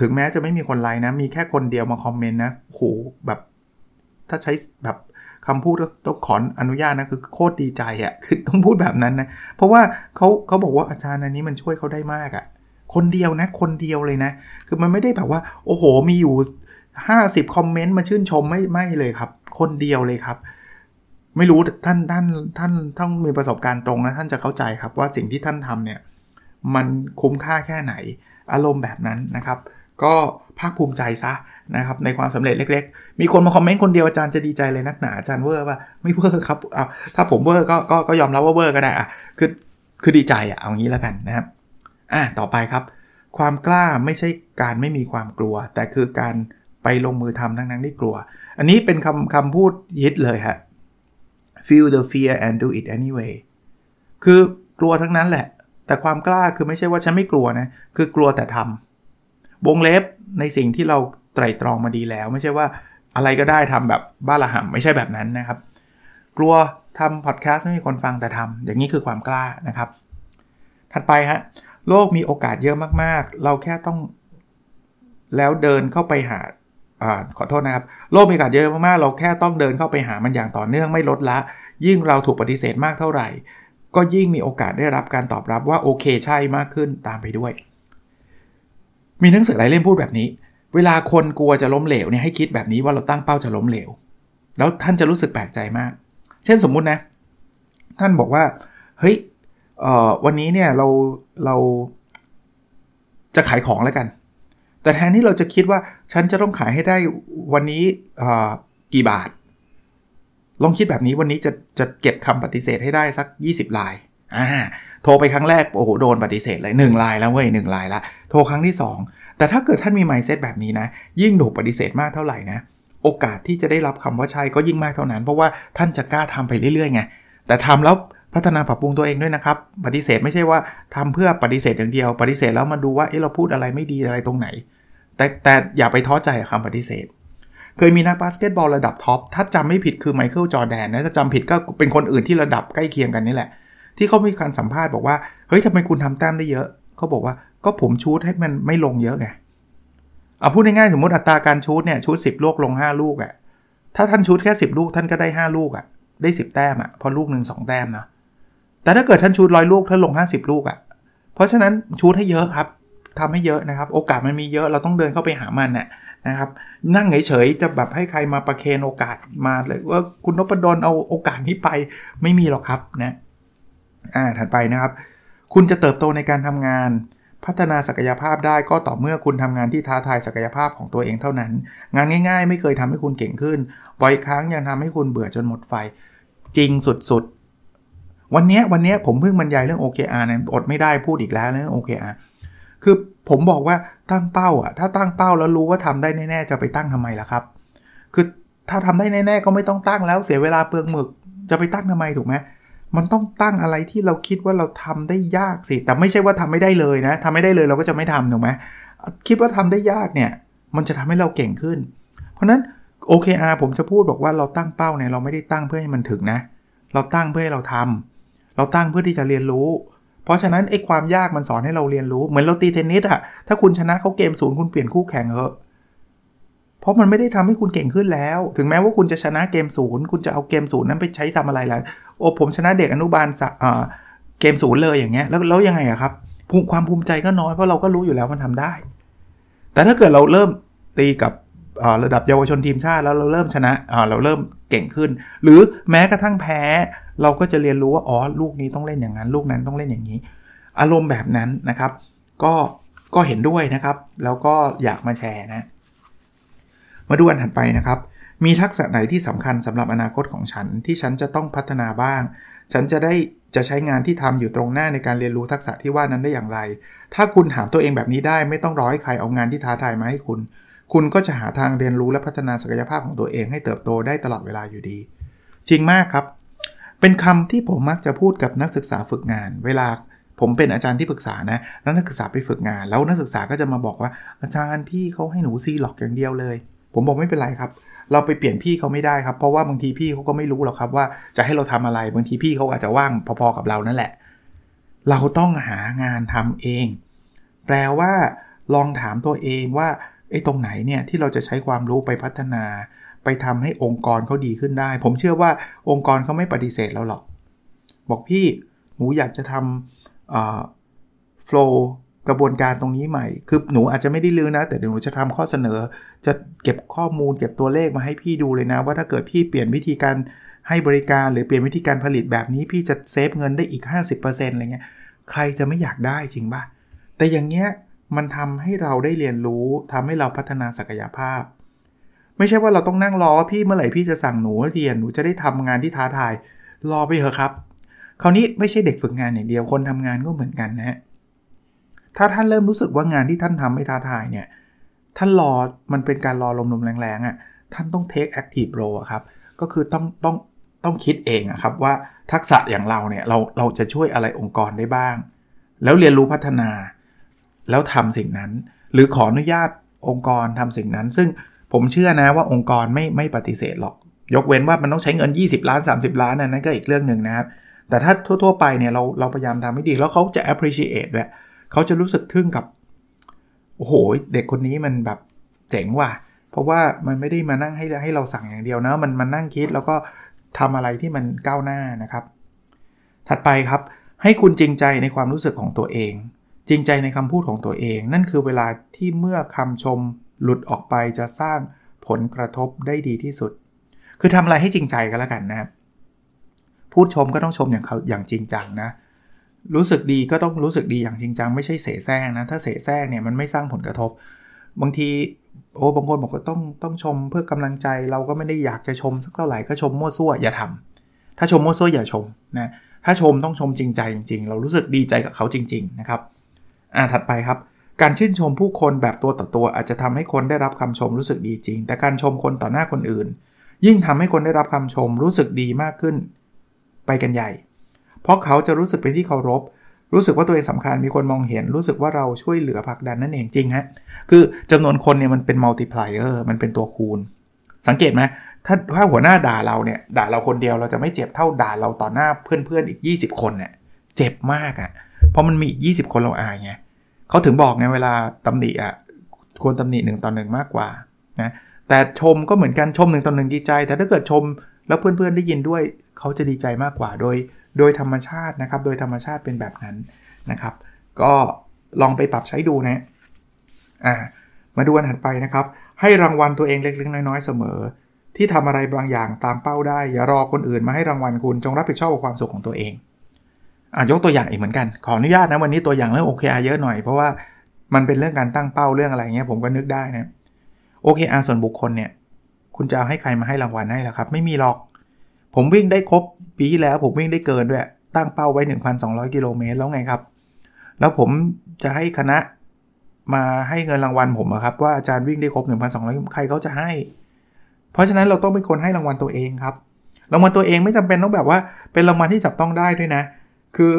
ถึงแม้จะไม่มีคนไลค์นะมีแค่คนเดียวมาคอมเมนต์นะโหแบบถ้าใช้แบบคำพูดต้องขออนุญาตนะคือโคตรดีใจอ่ะคือต้องพูดแบบนั้นนะเพราะว่าเขาเขาบอกว่าอาจารย์อันนี้มันช่วยเขาได้มากอ่ะคนเดียวนะคนเดียวเลยนะคือมันไม่ได้แบบว่าโอ้โหมีอยู่ห้าสิบคอมเมนต์มาชื่นชมไม่ไม่เลยครับคนเดียวเลยครับไม่รู้ท่านท่านท่านต้องมีประสบการณ์ตรงนะท่านจะเข้าใจครับว่าสิ่งที่ท่านทำเนี่ยมันคุ้มค่าแค่ไหนอารมณ์แบบนั้นนะครับก็ภาคภูมิใจซะนะครับในความสำเร็จเล็กๆมีคนมาคอมเมนต์คนเดียวอาจารย์จะดีใจเลยนักหนาอาจารย์เวอร์ป่ะไม่เวอร์ครับเอาถ้าผมเวอร์ก็ ก็ ก็ยอมรับว่าเวอร์ก็ได้อ่ะคือคือดีใจอ่ะเอางี้แล้วกันนะครับอ่ะต่อไปครับความกล้าไม่ใช่การไม่มีความกลัวแต่คือการไปลงมือทำทั้งนั้นที่กลัวอันนี้เป็นคำคำพูดฮิตเลยฮะ feel the fear and do it anyway คือกลัวทั้งนั้นแหละแต่ความกล้าคือไม่ใช่ว่าฉันไม่กลัวนะคือกลัวแต่ทำวงเล็บในสิ่งที่เราไตร่ตรองมาดีแล้วไม่ใช่ว่าอะไรก็ได้ทำแบบบ้าระห่ำไม่ใช่แบบนั้นนะครับกลัวทำพอดแคสต์ไม่มีคนฟังแต่ทำอย่างนี้คือความกล้านะครับถัดไปฮะโลกมีโอกาสเยอะมากๆเราแค่ต้องแล้วเดินเข้าไปหาอ่าขอโทษนะครับโลกมีโอกาสเยอะมากๆเราแค่ต้องเดินเข้าไปหามันอย่างต่อเนื่องไม่ลดละยิ่งเราถูกปฏิเสธมากเท่าไหร่ก็ยิ่งมีโอกาสได้รับการตอบรับว่าโอเคใช่มากขึ้นตามไปด้วยมีหนังสือหลายเล่มพูดแบบนี้เวลาคนกลัวจะล้มเหลวเนี่ยให้คิดแบบนี้ว่าเราตั้งเป้าจะล้มเหลวแล้วท่านจะรู้สึกแปลกใจมากเช่นสมมุตินะท่านบอกว่าเฮ้ยเอ่อวันนี้เนี่ยเราเราจะขายของแล้วกันแต่แทนที่เราจะคิดว่าฉันจะต้องขายให้ได้วันนี้เอ่อกี่บาทลองคิดแบบนี้วันนี้จะจะเก็บคำปฏิเสธให้ได้สักยี่สิบรายอ่า โทรไปครั้งแรกโอ้โหโดนปฏิเสธเลยหนึ่งรายแล้วเว้ยหนึ่งรายละโทรครั้งที่สองแต่ถ้าเกิดท่านมี mindset แบบนี้นะยิ่งถูกปฏิเสธมากเท่าไหร่นะโอกาสที่จะได้รับคำว่าใช่ก็ยิ่งมากเท่านั้นเพราะว่าท่านจะกล้าทำไปเรื่อยๆไงแต่ทำแล้วพัฒนาปรับปรุงตัวเองด้วยนะครับปฏิเสธไม่ใช่ว่าทำเพื่อปฏิเสธอย่างเดียวปฏิเสธแล้วมาดูว่าเอ๊ะเราพูดอะไรไม่ดีอะไรตรงไหนแต่แต่อย่าไปท้อใจกับคำปฏิเสธเคยมีนักบาสเกตบอลระดับท็อปถ้าจำไม่ผิดคือไมเคิลจอร์แดนนะถ้าจำผิดก็เป็นคนอื่นที่ระดับใกล้เคียงกันนี่แหละที่เขามีการสัมภาษณ์บอกว่าเฮ้ยทำไมคุณทำแต้มได้เยอะเขาบอกว่าก็ผมชูตให้มันไม่ลงเยอะไงเอาพูดง่ายๆสมมติอัตราการชูตเนี่ยชูตสิบลูกลงห้าลูกอ่ะถ้าท่านชูตแค่สิบลูกท่านก็ได้ห้าลูกอ่ะได้สิบแต้มอ่ะพอลูกนึงสองแต้มนะแต่ถ้าเกิดท่านชูตร้อยลูกท่านลงห้าสิบลูกอ่ะเพราะฉะนั้นชูตให้เยอะครับทำให้เยอะนะครับโอกาสมันมีเยอะเราต้องเดินเข้าไปหามันน่ะนะครับนั่งเฉยๆจะแบบให้ใครมาประเคนโอกาสมาเลยว่าคุณนพดลเอาโอกาสนี้ไปไม่มีหรอกครับนะอ่าถัดไปนะครับคุณจะเติบโตในการทำงานพัฒนาศักยภาพได้ก็ต่อเมื่อคุณทำงานที่ท้าทายศักยภาพของตัวเองเท่านั้นงานง่ายๆไม่เคยทำให้คุณเก่งขึ้นบ่อยครั้งยังทำให้คุณเบื่อจนหมดไฟจริงสุดๆวันนี้วันนี้ผมเพิ่งบรรยายเรื่อง โอ เค อาร์ นะอดไม่ได้พูดอีกแล้วเรื่อง โอ เค อาร์ คือผมบอกว่าตั้งเป้าอ่ะถ้าตั้งเป้าแล้วรู้ว่าทำได้แน่ๆจะไปตั้งทำไมล่ะครับคือถ้าทำได้แน่ๆก็ไม่ต้องตั้งแล้วเสียเวลาเปลืองหมึกจะไปตั้งทำไมถูกไหมมันต้องตั้งอะไรที่เราคิดว่าเราทำได้ยากสิแต่ไม่ใช่ว่าทำไม่ได้เลยนะทำไม่ได้เลยเราก็จะไม่ทำถูกไหมคิดว่าทำได้ยากเนี่ยมันจะทำให้เราเก่งขึ้นเพราะนั้น โอ เค อาร์ ผมจะพูดบอกว่าเราตั้งเป้าเนี่ยเราไม่ได้ตั้งเพื่อให้มันถึงนะเราตั้งเพื่อให้เราทำเราตั้งเพื่อที่จะเรียนรู้เพราะฉะนั้นไอ้ความยากมันสอนให้เราเรียนรู้เหมือนเราตีเทนนิสอะถ้าคุณชนะเขาเกมศูนย์คุณเปลี่ยนคู่แข่งเหอะเพราะมันไม่ได้ทำให้คุณเก่งขึ้นแล้วถึงแม้ว่าคุณจะชนะเกมศูนย์คุณจะเอาเกมศูนย์นั้นไปใช้ทำอะไรล่ะโอ้ผมชนะเด็กอนุบาลเกมศูนย์เลยอย่างเงี้ยแล้วแล้วยังไงอะครับความภูมิใจก็น้อยเพราะเราก็รู้อยู่แล้วมันทำได้แต่ถ้าเกิดเราเริ่มตีกับระดับเยาวชนทีมชาติแล้วเราเริ่มชนะเราเริ่มเก่งขึ้นหรือแม้กระทั่งแพ้เราก็จะเรียนรู้ว่าอ๋อลูกนี้ต้องเล่นอย่างนั้นลูกนั้นต้องเล่นอย่างนี้อารมณ์แบบนั้นนะครับก็ก็เห็นด้วยนะครับแล้วก็อยากมาแชร์นะมาดูอันถัดไปนะครับมีทักษะไหนที่สำคัญสำหรับอนาคตของฉันที่ฉันจะต้องพัฒนาบ้างฉันจะได้จะใช้งานที่ทำอยู่ตรงหน้าในการเรียนรู้ทักษะที่ว่านั้นได้อย่างไรถ้าคุณถามตัวเองแบบนี้ได้ไม่ต้องรอให้ใครเอางานที่ท้าทายมาให้คุณคุณก็จะหาทางเรียนรู้และพัฒนาศักยภาพของตัวเองให้เติบโตได้ตลอดเวลาอยู่ดีจริงมากครับเป็นคำที่ผมมักจะพูดกับนักศึกษาฝึกงานเวลาผมเป็นอาจารย์ที่ปรึกษานะแล้วนักศึกษาไปฝึกงานแล้วนักศึกษาก็จะมาบอกว่าอาจารย์พี่เขาให้หนูซีหลอกอย่างเดียวเลยผมบอกไม่เป็นไรครับเราไปเปลี่ยนพี่เขาไม่ได้ครับเพราะว่าบางทีพี่เขาก็ไม่รู้หรอกครับว่าจะให้เราทำอะไรบางทีพี่เขาอาจจะว่างพอๆกับเรานั่นแหละเราต้องหางานทำเองแปลว่าลองถามตัวเองว่าไอ้ตรงไหนเนี่ยที่เราจะใช้ความรู้ไปพัฒนาไปทำให้องค์กรเขาดีขึ้นได้ผมเชื่อว่าองค์กรเขาไม่ปฏิเสธเราหรอกบอกพี่หนูอยากจะทำเอ่อ flow กระบวนการตรงนี้ใหม่คือหนูอาจจะไม่ได้ลือนะแต่เดี๋ยวหนูจะทำข้อเสนอจะเก็บข้อมูลเก็บตัวเลขมาให้พี่ดูเลยนะว่าถ้าเกิดพี่เปลี่ยนวิธีการให้บริการหรือเปลี่ยนวิธีการผลิตแบบนี้พี่จะเซฟเงินได้อีก ห้าสิบเปอร์เซ็นต์ อะไรเงี้ยใครจะไม่อยากได้จริงป่ะแต่อย่างเงี้ยมันทำให้เราได้เรียนรู้ทำให้เราพัฒนาศักยภาพไม่ใช่ว่าเราต้องนั่งรอว่าพี่เมื่อไหร่พี่จะสั่งหนูเรียนหนูจะได้ทำงานที่ท้าทายรอไปเถอะครับคราวนี้ไม่ใช่เด็กฝึกงานอย่างเดียวคนทำงานก็เหมือนกันนะฮะถ้าท่านเริ่มรู้สึกว่างานที่ท่านทำไม่ท้าทายเนี่ยท่านรอมันเป็นการรอลมๆแรงๆอ่ะท่านต้อง take active role อ่ะครับก็คือต้องต้องต้องคิดเองอ่ะครับว่าทักษะอย่างเราเนี่ยเราเราจะช่วยอะไรองค์กรได้บ้างแล้วเรียนรู้พัฒนาแล้วทำสิ่งนั้นหรือขออนุญาตองค์กรทำสิ่งนั้นซึ่งผมเชื่อนะว่าองค์กรไม่ไม่ปฏิเสธหรอกยกเว้นว่ามันต้องใช้เงินยี่สิบล้านสามสิบล้านนั่นก็อีกเรื่องนึงนะครับแต่ถ้าทั่วๆไปเนี่ยเราเราพยายามทำให้ดีแล้วเขาจะ appreciate ด้วยเขาจะรู้สึกทึ่งกับโอ้โหเด็กคนนี้มันแบบเจ๋งว่ะเพราะว่ามันไม่ได้มานั่งให้ให้เราสั่งอย่างเดียวนะมันมันนั่งคิดแล้วก็ทำอะไรที่มันก้าวหน้านะครับถัดไปครับให้คุณจริงใจในความรู้สึกของตัวเองจริงใจในคำพูดของตัวเองนั่นคือเวลาที่เมื่อคำชมหลุดออกไปจะสร้างผลกระทบได้ดีที่สุดคือทำอะไรให้จริงใจกันแล้วกันนะครับพูดชมก็ต้องชมอย่างเขาอย่างจริงจังนะรู้สึกดีก็ต้องรู้สึกดีอย่างจริงจังไม่ใช่เสแสร้งนะถ้าเสแสร้งเนี่ยมันไม่สร้างผลกระทบบางทีโอ้บางคนบอกว่าต้องต้องชมเพื่อกำลังใจเราก็ไม่ได้อยากจะชมสักเท่าไหร่ก็ชมมั่วซั่วอย่าทำถ้าชมมั่วซั่วอย่าชมนะ ถ้าชมต้องชมจริงใจจริงๆเรารู้สึกดีใจกับเขาจริงๆนะครับอ่ะถัดไปครับการชื่นชมผู้คนแบบตัวต่อตัวอาจจะทำให้คนได้รับคำชมรู้สึกดีจริงแต่การชมคนต่อหน้าคนอื่นยิ่งทำให้คนได้รับคำชมรู้สึกดีมากขึ้นไปกันใหญ่เพราะเขาจะรู้สึกเป็นที่เคารพรู้สึกว่าตัวเองสำคัญมีคนมองเห็นรู้สึกว่าเราช่วยเหลือผลักดันนั่นเองจริงฮะคือจำนวนคนเนี่ยมันเป็นมัลติพลายเออร์มันเป็นตัวคูณสังเกตไหมถ้าถ้าหัวหน้าด่าเราเนี่ยด่าเราคนเดียวเราจะไม่เจ็บเท่าด่าเราต่อหน้าเพื่อนๆอีกยี่สิบคนเนี่ยเจ็บมากอ่ะเพราะมันมีอีกยี่สิบคนเราอายไงเขาถึงบอกไงเวลาตำหนิอ่ะควรตำหนิหนึ่งต่อหนึ่งมากกว่านะแต่ชมก็เหมือนกันชมหนึ่งต่อหนึ่งดีใจแต่ถ้าเกิดชมแล้วเพื่อนๆได้ยินด้วยเขาจะดีใจมากกว่าโดยโดยธรรมชาตินะครับโดยธรรมชาติเป็นแบบนั้นนะครับก็ลองไปปรับใช้ดูนะอ่ามาดูอันถัดไปนะครับให้รางวัลตัวเองเล็กๆน้อยๆเสมอที่ทำอะไรบางอย่างตามเป้าได้อย่ารอคนอื่นมาให้รางวัลคุณจงรับผิดชอบกับความสุขของตัวเองอ่ะยกตัวอย่างอีกเหมือนกันขออนุญาตนะวันนี้ตัวอย่างเรื่อง โอ เค อาร์ เยอะหน่อยเพราะว่ามันเป็นเรื่องการตั้งเป้าเรื่องอะไรเงี้ยผมก็นึกได้นะ โอ เค อาร์ ส่วนบุคคลเนี่ยคุณจะเอาให้ใครมาให้รางวัลให้ล่ะครับไม่มีหรอกผมวิ่งได้ครบปีที่แล้วผมวิ่งได้เกินด้วยตั้งเป้าไว้ หนึ่งพันสองร้อย กิโลเมตรแล้วไงครับแล้วผมจะให้คณะมาให้เงินรางวัลผมอะครับว่าอาจารย์วิ่งได้ครบ หนึ่งพันสองร้อย ใครเขาจะให้เพราะฉะนั้นเราต้องเป็นคนให้รางวัลตัวเองครับรางวัลตัวเองไม่จำเป็นต้องแบบว่าเป็นรางวัลที่จับต้องได้ด้วยนะคือ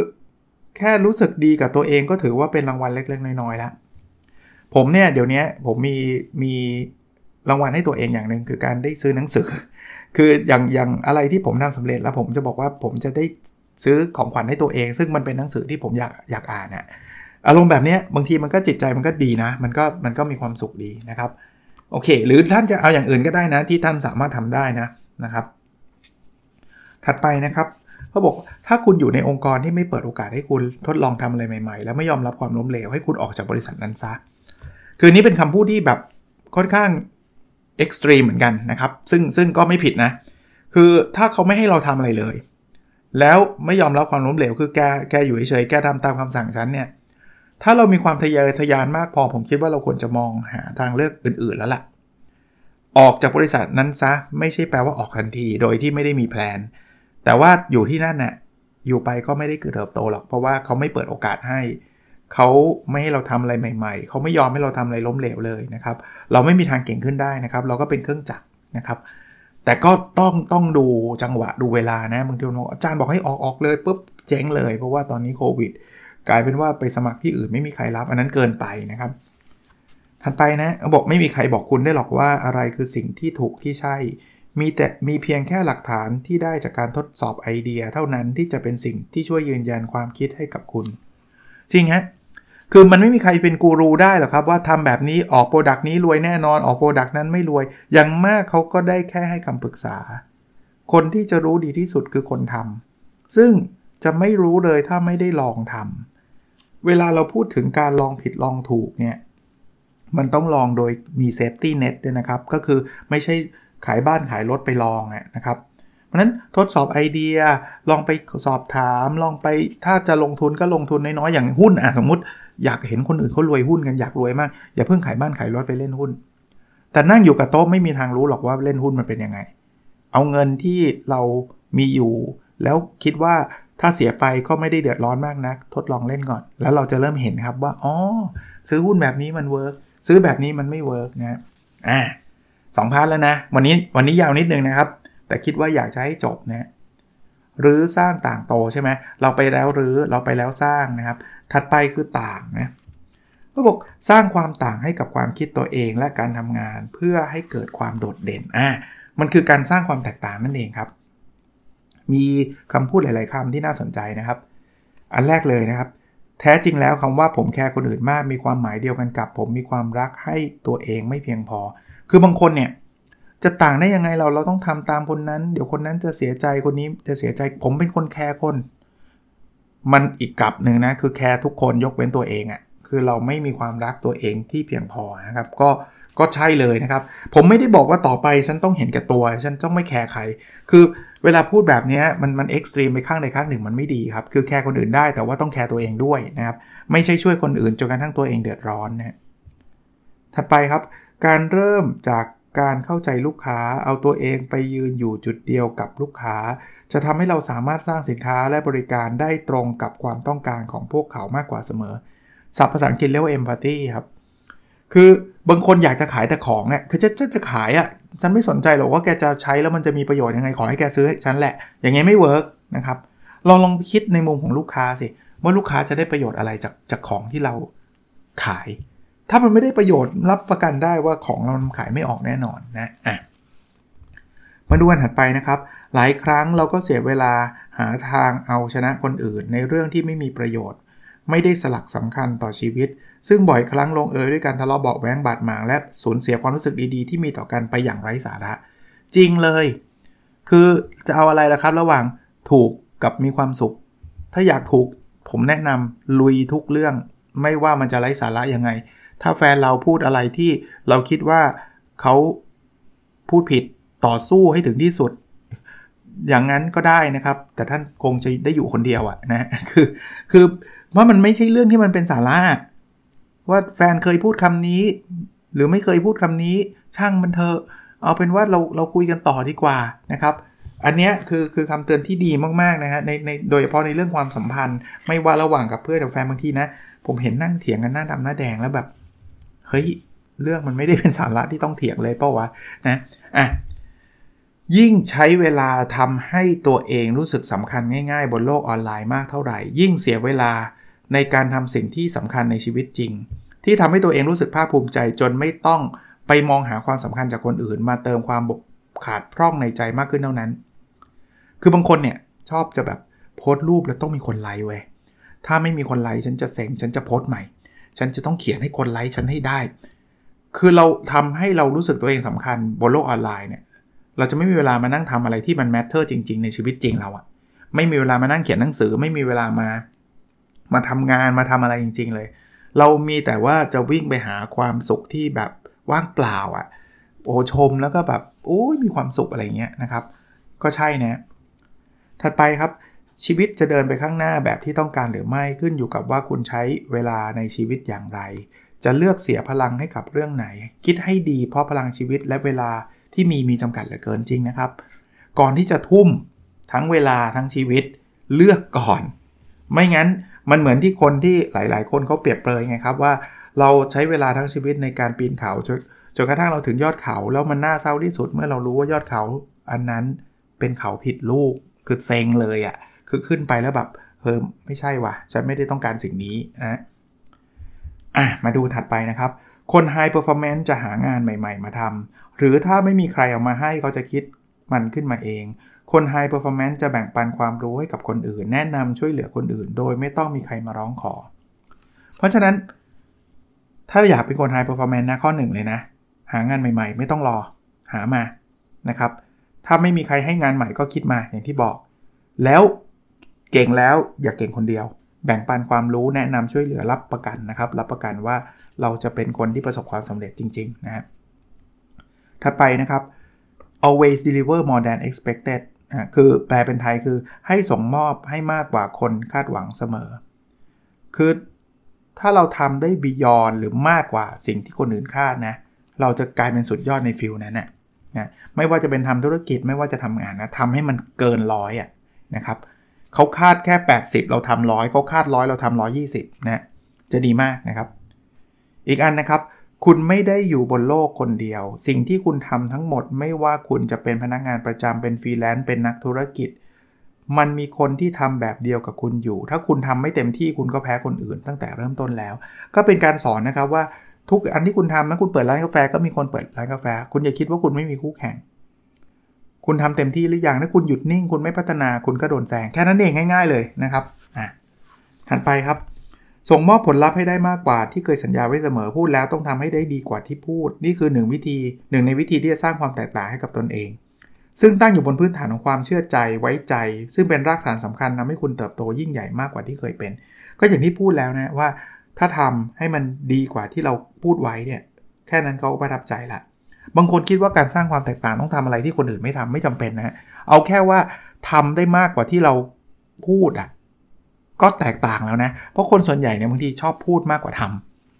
แค่รู้สึกดีกับตัวเองก็ถือว่าเป็นรางวัลเล็กๆน้อยๆแล้วผมเนี่ยเดี๋ยวนี้ผมมีมีรางวัลให้ตัวเองอย่างนึงคือการได้ซื้อหนังสือคืออย่างอย่างอะไรที่ผมทำสำเร็จแล้วผมจะบอกว่าผมจะได้ซื้อของขวัญให้ตัวเองซึ่งมันเป็นหนังสือที่ผมอยากอยากอ่านน่ะอารมณ์แบบนี้บางทีมันก็จิตใจมันก็ดีนะมันก็มันก็มีความสุขดีนะครับโอเคหรือท่านจะเอาอย่างอื่นก็ได้นะที่ท่านสามารถทำได้นะนะครับถัดไปนะครับเขาบอกถ้าคุณอยู่ในองค์กรที่ไม่เปิดโอกาสให้คุณทดลองทำอะไรใหม่ๆแล้วไม่ยอมรับความล้มเหลวให้คุณออกจากบริษัทนั้นซะคือนี่เป็นคำพูดที่แบบค่อนข้างเอ็กซ์ตรีมเหมือนกันนะครับซึ่งซึ่งก็ไม่ผิดนะคือถ้าเขาไม่ให้เราทำอะไรเลยแล้วไม่ยอมรับความล้มเหลวคือแกแกอยู่เฉยๆแกทำตามคำสั่งฉันเนี่ยถ้าเรามีความทะเยอทะยานมากพอผมคิดว่าเราควรจะมองหาทางเลือกอื่นๆแล้วล่ะออกจากบริษัทนั้นซะไม่ใช่แปลว่าออกทันทีโดยที่ไม่ได้มีแพลนแต่ว่าอยู่ที่นั่นน่ะอยู่ไปก็ไม่ได้เติบโตหรอกเพราะว่าเขาไม่เปิดโอกาสให้เขาไม่ให้เราทำอะไรใหม่ๆเขาไม่ยอมให้เราทำอะไรล้มเหลวเลยนะครับเราไม่มีทางเก่งขึ้นได้นะครับเราก็เป็นเครื่องจักรนะครับแต่ก็ต้องต้องดูจังหวะดูเวลานะบางทีอาจารย์บอกให้ออกออกเลยปุ๊บเจ๊งเลยเพราะว่าตอนนี้โควิดกลายเป็นว่าไปสมัครที่อื่นไม่มีใครรับอันนั้นเกินไปนะครับถัดไปนะบอกไม่มีใครบอกคุณได้หรอกว่าอะไรคือสิ่งที่ถูกที่ใช่มีแต่มีเพียงแค่หลักฐานที่ได้จากการทดสอบไอเดียเท่านั้นที่จะเป็นสิ่งที่ช่วยยืนยันความคิดให้กับคุณจริงฮะคือมันไม่มีใครเป็นกูรูได้หรอกครับว่าทำแบบนี้ออกโปรดักต์นี้รวยแน่นอนออกโปรดักต์นั้นไม่รวยอย่างมากเขาก็ได้แค่ให้คำปรึกษาคนที่จะรู้ดีที่สุดคือคนทำซึ่งจะไม่รู้เลยถ้าไม่ได้ลองทำเวลาเราพูดถึงการลองผิดลองถูกเนี่ยมันต้องลองโดยมีเซฟตี้เน็ตด้วยนะครับก็คือไม่ใช่ขายบ้านขายรถไปลองอ่ะนะครับเพราะฉะนั้นทดสอบไอเดียลองไปสอบถามลองไปถ้าจะลงทุนก็ลงทุนน้อยๆอย่างหุ้นอ่ะสมมุติอยากเห็นคนอื่นเขารวยหุ้นกันอยากรวยมากอย่าเพิ่งขายบ้านขายรถไปเล่นหุ้นแต่นั่งอยู่กับโต๊ะไม่มีทางรู้หรอกว่าเล่นหุ้นมันเป็นยังไงเอาเงินที่เรามีอยู่แล้วคิดว่าถ้าเสียไปก็ไม่ได้เดือดร้อนมากนักทดลองเล่นก่อนแล้วเราจะเริ่มเห็นครับว่าอ๋อซื้อหุ้นแบบนี้มันเวิร์คซื้อแบบนี้มันไม่เวิร์คนะอ่าสองพาร์ทแล้วนะวันนี้วันนี้ยาวนิดนึงนะครับแต่คิดว่าอยากจะให้จบนะรื้อสร้างต่างโตใช่ไหมเราไปแล้วรื้อเราไปแล้วสร้างนะครับถัดไปคือต่างนะก็บอกสร้างความต่างให้กับความคิดตัวเองและการทำงานเพื่อให้เกิดความโดดเด่นอ่ะมันคือการสร้างความแตกต่างนั่นเองครับมีคำพูดหลายๆคำที่น่าสนใจนะครับอันแรกเลยนะครับแท้จริงแล้วคำว่าผมแคร์คนอื่นมากมีความหมายเดียวกันกับผมมีความรักให้ตัวเองไม่เพียงพอคือบางคนเนี่ยจะต่างได้ยังไงเราเราต้องทำตามคนนั้นเดี๋ยวคนนั้นจะเสียใจคนนี้จะเสียใจผมเป็นคนแคร์คนมันอีกกลับหนึ่งนะคือแคร์ทุกคนยกเว้นตัวเองอ่ะคือเราไม่มีความรักตัวเองที่เพียงพอนะครับก็ก็ใช่เลยนะครับผมไม่ได้บอกว่าต่อไปฉันต้องเห็นแก่ตัวฉันต้องไม่แคร์ใครคือเวลาพูดแบบนี้มันมันเอ็กซ์ตรีมไปข้างใดข้างหนึ่งมันไม่ดีครับคือแคร์คนอื่นได้แต่ว่าต้องแคร์ตัวเองด้วยนะครับไม่ใช่ช่วยคนอื่นจนกระทั่งตัวเองเดือดร้อนนะถัดไปครับการเริ่มจาก การเข้าใจลูกค้าเอาตัวเองไปยืนอยู่จุดเดียวกับลูกค้าจะทำให้เราสามารถสร้างสินค้าและบริการได้ตรงกับความต้องการของพวกเขามากกว่าเสมอศัพท์ภาษาอังกฤษเรียกว่า empathy ครับคือบางคนอยากจะขายแต่ของอ่ะคือจะจะขายอ่ะฉันไม่สนใจหรอกว่าแกจะใช้แล้วมันจะมีประโยชน์ยังไงขอให้แกซื้อให้ฉันแหละอย่างงี้ไม่เวิร์กนะครับลองลองคิดในมุมของลูกค้าสิว่าลูกค้าจะได้ประโยชน์อะไรจากจากของที่เราขายถ้ามันไม่ได้ประโยชน์รับประกันได้ว่าของเราขายไม่ออกแน่นอนนะอ่ะมาดูอันถัดไปนะครับหลายครั้งเราก็เสียเวลาหาทางเอาชนะคนอื่นในเรื่องที่ไม่มีประโยชน์ไม่ได้สลักสำคัญต่อชีวิตซึ่งบ่อยครั้งลงเอยด้วยการทะเลาะเบาะแว้งบาดหมางและสูญเสียความรู้สึกดีๆที่มีต่อกันไปอย่างไร้สาระจริงเลยคือจะเอาอะไรล่ะครับระหว่างถูกกับมีความสุขถ้าอยากถูกผมแนะนำลุยทุกเรื่องไม่ว่ามันจะไร้สาระยังไงถ้าแฟนเราพูดอะไรที่เราคิดว่าเขาพูดผิดต่อสู้ให้ถึงที่สุดอย่างนั้นก็ได้นะครับแต่ท่านคงจะได้อยู่คนเดียวอะนะคือคือว่ามันไม่ใช่เรื่องที่มันเป็นสาระว่าแฟนเคยพูดคำนี้หรือไม่เคยพูดคำนี้ช่างมันเถอะเอาเป็นว่าเราเราคุยกันต่อดีกว่านะครับอันเนี้ยคือคือคำเตือนที่ดีมากๆนะฮะในในโดยเฉพาะในเรื่องความสัมพันธ์ไม่ว่าระหว่างกับเพื่อนกับแฟนบางทีนะผมเห็นนั่งเถียงกันหน้าดำหน้าแดงแล้วแบบเฮ้ยเรื่องมันไม่ได้เป็นสาระที่ต้องเถียงเลยเปล่าวะนะอ่ะยิ่งใช้เวลาทำให้ตัวเองรู้สึกสำคัญง่ายๆบนโลกออนไลน์มากเท่าไหร่ยิ่งเสียเวลาในการทำสิ่งที่สำคัญในชีวิตจริงที่ทำให้ตัวเองรู้สึกภาคภูมิใจจนไม่ต้องไปมองหาความสำคัญจากคนอื่นมาเติมความบกขาดพร่องในใจมากขึ้นเท่านั้นคือบางคนเนี่ยชอบจะแบบโพสต์รูปแล้วต้องมีคนไลค์เว้ยถ้าไม่มีคนไลค์ฉันจะเซ็งฉันจะโพสต์ใหม่ฉันจะต้องเขียนให้คนไลค์ฉันให้ได้คือเราทำให้เรารู้สึกตัวเองสำคัญบนโลกออนไลน์เนี่ยเราจะไม่มีเวลามานั่งทำอะไรที่มันแมทเทอร์จริงๆในชีวิตจริงเราอะไม่มีเวลามานั่งเขียนหนังสือไม่มีเวลามามาทำงานมาทำอะไรจริงๆเลยเรามีแต่ว่าจะวิ่งไปหาความสุขที่แบบว่างเปล่าอ่ะโอ้ชมแล้วก็แบบโอ้ยมีความสุขอะไรเงี้ยนะครับก็ใช่นะถัดไปครับชีวิตจะเดินไปข้างหน้าแบบที่ต้องการหรือไม่ขึ้นอยู่กับว่าคุณใช้เวลาในชีวิตอย่างไรจะเลือกเสียพลังให้กับเรื่องไหนคิดให้ดีเพราะพลังชีวิตและเวลาที่มีมีจำกัดเหลือเกินจริงนะครับก่อนที่จะทุ่มทั้งเวลาทั้งชีวิตเลือกก่อนไม่งั้นมันเหมือนที่คนที่หลายๆคนเขาเปรียบเปรยไงครับว่าเราใช้เวลาทั้งชีวิตในการปีนเขาจนจนกระทั่งเราถึงยอดเขาแล้วมันน่าเศร้าที่สุดเมื่อเรารู้ว่ายอดเขาอันนั้นเป็นเขาผิดลูกคือเซ็งเลยอ่ะคือขึ้นไปแล้วแบบเฮ้ยไม่ใช่ว่ะฉันไม่ได้ต้องการสิ่งนี้นะอ่ะมาดูถัดไปนะครับคนไฮเพอร์ฟอร์แมนซ์จะหางานใหม่ๆมาทำหรือถ้าไม่มีใครเอามาให้เขาจะคิดมันขึ้นมาเองคนไฮเพอร์ฟอร์แมนซ์จะแบ่งปันความรู้ให้กับคนอื่นแนะนำช่วยเหลือคนอื่นโดยไม่ต้องมีใครมาร้องขอเพราะฉะนั้นถ้าอยากเป็นคนไฮเพอร์ฟอร์แมนซ์นะข้อหนึ่งเลยนะหางานใหม่ๆไม่ต้องรอหามานะครับถ้าไม่มีใครให้งานใหม่ก็คิดมาอย่างที่บอกแล้วเก่งแล้วอย่าเก่งคนเดียวแบ่งปันความรู้แนะนำช่วยเหลือรับประกันนะครับรับประกันว่าเราจะเป็นคนที่ประสบความสำเร็จจริงๆนะครับถัดไปนะครับ always deliver more than expected นะคือแปลเป็นไทยคือให้ส่งมอบให้มากกว่าคนคาดหวังเสมอคือถ้าเราทำได้ beyond หรือมากกว่าสิ่งที่คนอื่นคาดนะเราจะกลายเป็นสุดยอดในฟิลนั้นนะนะไม่ว่าจะเป็นทำธุรกิจไม่ว่าจะทำงานนะทำให้มันเกินร้อยอ่ะนะครับเขาคาดแค่แปดสิบเราทำร้อยเขาคาดร้อยเราทำหนึ่งร้อยยี่สิบนะจะดีมากนะครับอีกอันนะครับคุณไม่ได้อยู่บนโลกคนเดียวสิ่งที่คุณทำทั้งหมดไม่ว่าคุณจะเป็นพนักงานประจำเป็นฟรีแลนซ์เป็นนักธุรกิจมันมีคนที่ทำแบบเดียวกับคุณอยู่ถ้าคุณทำไม่เต็มที่คุณก็แพ้คนอื่นตั้งแต่เริ่มต้นแล้วก็เป็นการสอนนะครับว่าทุกอันที่คุณทำนะคุณเปิดร้านกาแฟก็มีคนเปิดร้านกาแฟคุณอย่าคิดว่าคุณไม่มีคู่แข่งคุณทำเต็มที่หรือยังถ้าคุณหยุดนิ่งคุณไม่พัฒนาคุณก็โดนแซงแค่นั้นเองง่ายๆเลยนะครับอ่ะถัดไปครับส่งมอบผลลัพธ์ให้ได้มากกว่าที่เคยสัญญาไว้เสมอพูดแล้วต้องทำให้ได้ดีกว่าที่พูดนี่คือหนึ่งวิธีหนึ่งในวิธีที่จะสร้างความแตกต่างให้กับตนเองซึ่งตั้งอยู่บนพื้นฐานของความเชื่อใจไว้ใจซึ่งเป็นรากฐานสำคัญทำให้คุณเติบโตยิ่งใหญ่มากกว่าที่เคยเป็นก็อย่างที่พูดแล้วนะว่าถ้าทำให้มันดีกว่าที่เราพูดไว้เนี่ยแค่นั้นเขาก็ประทับใจละบางคนคิดว่าการสร้างความแตกต่างต้องทำอะไรที่คนอื่นไม่ทำไม่จำเป็นนะเอาแค่ว่าทำได้มากกว่าที่เราพูดอ่ะก็แตกต่างแล้วนะเพราะคนส่วนใหญ่เนี่ยบางทีชอบพูดมากกว่าท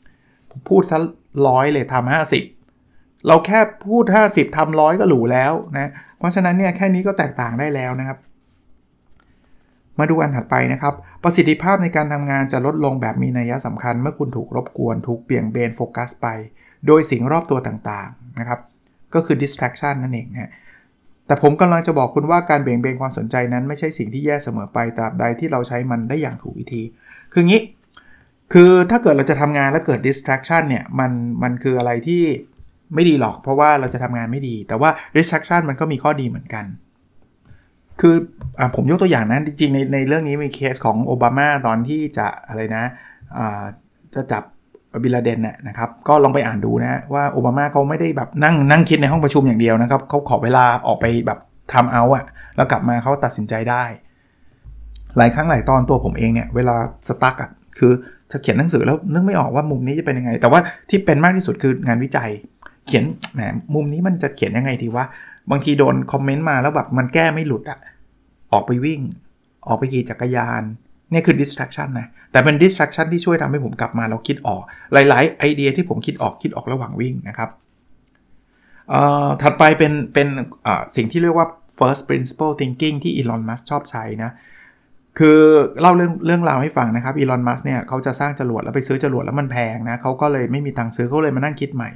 ำพูดซะร้อยเลยทำห้าสิบ เราแค่พูดห้าสิบทำหนึ่งร้อยก็หรูแล้วนะเพราะฉะนั้นเนี่ยแค่นี้ก็แตกต่างได้แล้วนะครับมาดูอันถัดไปนะครับประสิทธิภาพในการทำงานจะลดลงแบบมีนัยสำคัญเมื่อคุณถูกรบกวนถูกเบี่ยงเบนโฟกัสไปโดยสิ่งรอบตัวต่างๆนะครับก็คือ distraction นั่นเองนะแต่ผมกำลังจะบอกคุณว่าการเบี่ยงเบนความสนใจนั้นไม่ใช่สิ่งที่แย่เสมอไปตราบใดที่เราใช้มันได้อย่างถูกวิธีคืองี้คือถ้าเกิดเราจะทำงานแล้วเกิด distraction เนี่ยมันมันคืออะไรที่ไม่ดีหรอกเพราะว่าเราจะทำงานไม่ดีแต่ว่า distraction มันก็มีข้อดีเหมือนกันคืออ่ะผมยกตัวอย่างนะจริงๆในในเรื่องนี้มีเคสของโอบามาตอนที่จะอะไรนะอ่าจะจับบินลาเดนน่ะนะครับก็ลองไปอ่านดูนะว่าโอบามาเขาไม่ได้แบบนั่งนั่งคิดในห้องประชุมอย่างเดียวนะครับเขาขอเวลาออกไปแบบไทม์เอาท์อ่ะแล้วกลับมาเขาตัดสินใจได้หลายครั้งหลายตอนตัวผมเองเนี่ยเวลาสตั๊กอ่ะคือจะเขียนหนังสือแล้วนึกไม่ออกว่ามุมนี้จะเป็นยังไงแต่ว่าที่เป็นมากที่สุดคืองานวิจัยเขียนแหมมุมนี้มันจะเขียนยังไงดีวะบางทีโดนคอมเมนต์มาแล้วแบบมันแก้ไม่หลุดอ่ะออกไปวิ่งออกไปขี่จักรยานนี่คือ distraction นะแต่เป็น distraction ที่ช่วยทำให้ผมกลับมาแล้วคิดออกหลายๆไอเดียที่ผมคิดออกคิดออกระหว่างวิ่งนะครับเอ่อถัดไปเป็นเป็นเอ่อสิ่งที่เรียกว่า first principle thinking ที่อีลอนมัสก์ชอบใช้นะคือเล่าเรื่องเรื่องราวให้ฟังนะครับอีลอนมัสก์เนี่ยเขาจะสร้างจรวดแล้วไปซื้อจรวดแล้วมันแพงนะเขาก็เลยไม่มีตังค์ซื้อเขาเลยมานั่งคิดใหม่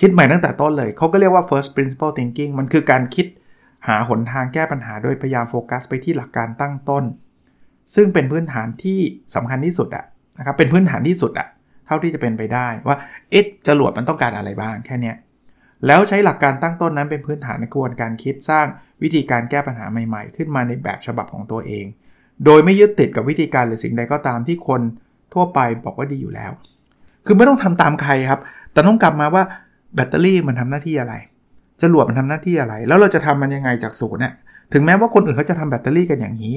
คิดใหม่ตั้งแต่ต้นเลยเขาก็เรียกว่า first principle thinking มันคือการคิดหาหนทางแก้ปัญหาโดยพยายามโฟกัสไปที่หลักการตั้งต้นซึ่งเป็นพื้นฐานที่สำคัญที่สุดอะนะครับเป็นพื้นฐานที่สุดอะเท่าที่จะเป็นไปได้ว่าเอ๊ะจรวดมันต้องการอะไรบ้างแค่นี้แล้วใช้หลักการตั้งต้นนั้นเป็นพื้นฐานในกระบวนการคิดสร้างวิธีการแก้ปัญหาใหม่ๆขึ้นมาในแบบฉบับของตัวเองโดยไม่ยึดติดกับวิธีการหรือสิ่งใดก็ตามที่คนทั่วไปบอกว่าดีอยู่แล้วคือไม่ต้องทำตามใครครับแต่ต้องกลับมาว่าแบตเตอรี่มันทำหน้าที่อะไรจรวดมันทำหน้าที่อะไรแล้วเราจะทำมันยังไงจากศูนย์เนี่ยถึงแม้ว่าคนอื่นเขาจะทำแบตเตอรี่กันอย่างนี้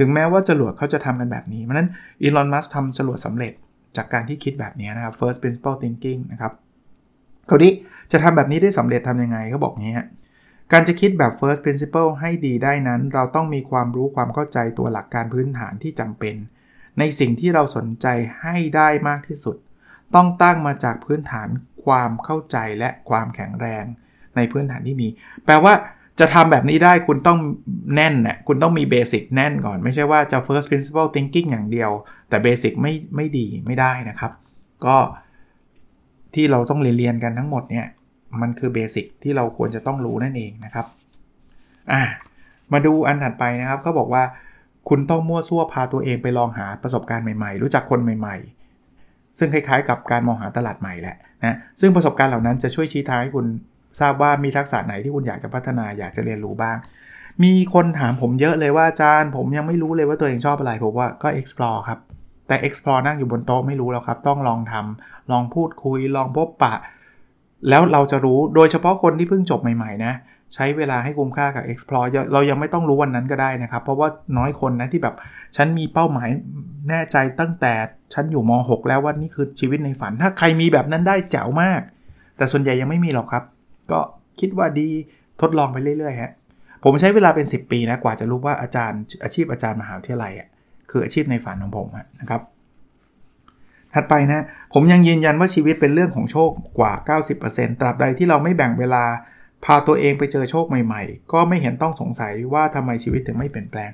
ถึงแม้ว่าจรวดเขาจะทำกันแบบนี้เพราะนั้นอีลอนมัสก์ทำจรวดสำเร็จจากการที่คิดแบบนี้นะครับ first principle thinking นะครับคราวนี้จะทำแบบนี้ได้สำเร็จทำยังไงเขาบอกงี้ฮะการจะคิดแบบ first principle ให้ดีได้นั้นเราต้องมีความรู้ความเข้าใจตัวหลักการพื้นฐานที่จำเป็นในสิ่งที่เราสนใจให้ได้มากที่สุดต้องตั้งมาจากพื้นฐานความเข้าใจและความแข็งแรงในพื้นฐานที่มีแปลว่าจะทำแบบนี้ได้คุณต้องแน่นน่ะคุณต้องมีเบสิกแน่นก่อนไม่ใช่ว่าจะ first principle thinking อย่างเดียวแต่เบสิกไม่ไม่ดีไม่ได้นะครับก็ที่เราต้องเรียนเรียนกันทั้งหมดเนี่ยมันคือเบสิกที่เราควรจะต้องรู้นั่นเองนะครับอ่ะมาดูอันถัดไปนะครับเขาบอกว่าคุณต้องมั่วซั่วพาตัวเองไปลองหาประสบการณ์ใหม่ๆรู้จักคนใหม่ๆซึ่งคล้ายๆกับการมองหาตลาดใหม่แหละนะซึ่งประสบการณ์เหล่านั้นจะช่วยชี้ทางให้คุณทราบว่ามีทักษะไหนที่คุณอยากจะพัฒนาอยากจะเรียนรู้บ้างมีคนถามผมเยอะเลยว่าอาจารย์ผมยังไม่รู้เลยว่าตัวเองชอบอะไรผมว่าก็ explore ครับแต่ explore นั่งอยู่บนโต๊ะไม่รู้แล้วครับต้องลองทำลองพูดคุยลองพบปะแล้วเราจะรู้โดยเฉพาะคนที่เพิ่งจบใหม่ๆนะใช้เวลาให้คุ้มค่ากับ explore เรายังไม่ต้องรู้วันนั้นก็ได้นะครับเพราะว่าน้อยคนนะที่แบบฉันมีเป้าหมายแน่ใจตั้งแต่ฉันอยู่ม.หก แล้วว่านี่คือชีวิตในฝันถ้าใครมีแบบนั้นได้แจ๋วมากแต่ส่วนใหญ่ยังไม่มีหรอกครับก็คิดว่าดีทดลองไปเรื่อยๆฮะผมใช้เวลาเป็นสิบปีนะกว่าจะรู้ว่าอาจารย์อาชีพอาจารย์มหาวิทยาลัยอ่ะคืออาชีพในฝันของผมนะครับถัดไปนะผมยังยืนยันว่าชีวิตเป็นเรื่องของโชคกว่า เก้าสิบเปอร์เซ็นต์ ตราบใดที่เราไม่แบ่งเวลาพาตัวเองไปเจอโชคใหม่ๆก็ไม่เห็นต้องสงสัยว่าทำไมชีวิตถึงไม่เปลี่ยนแปลง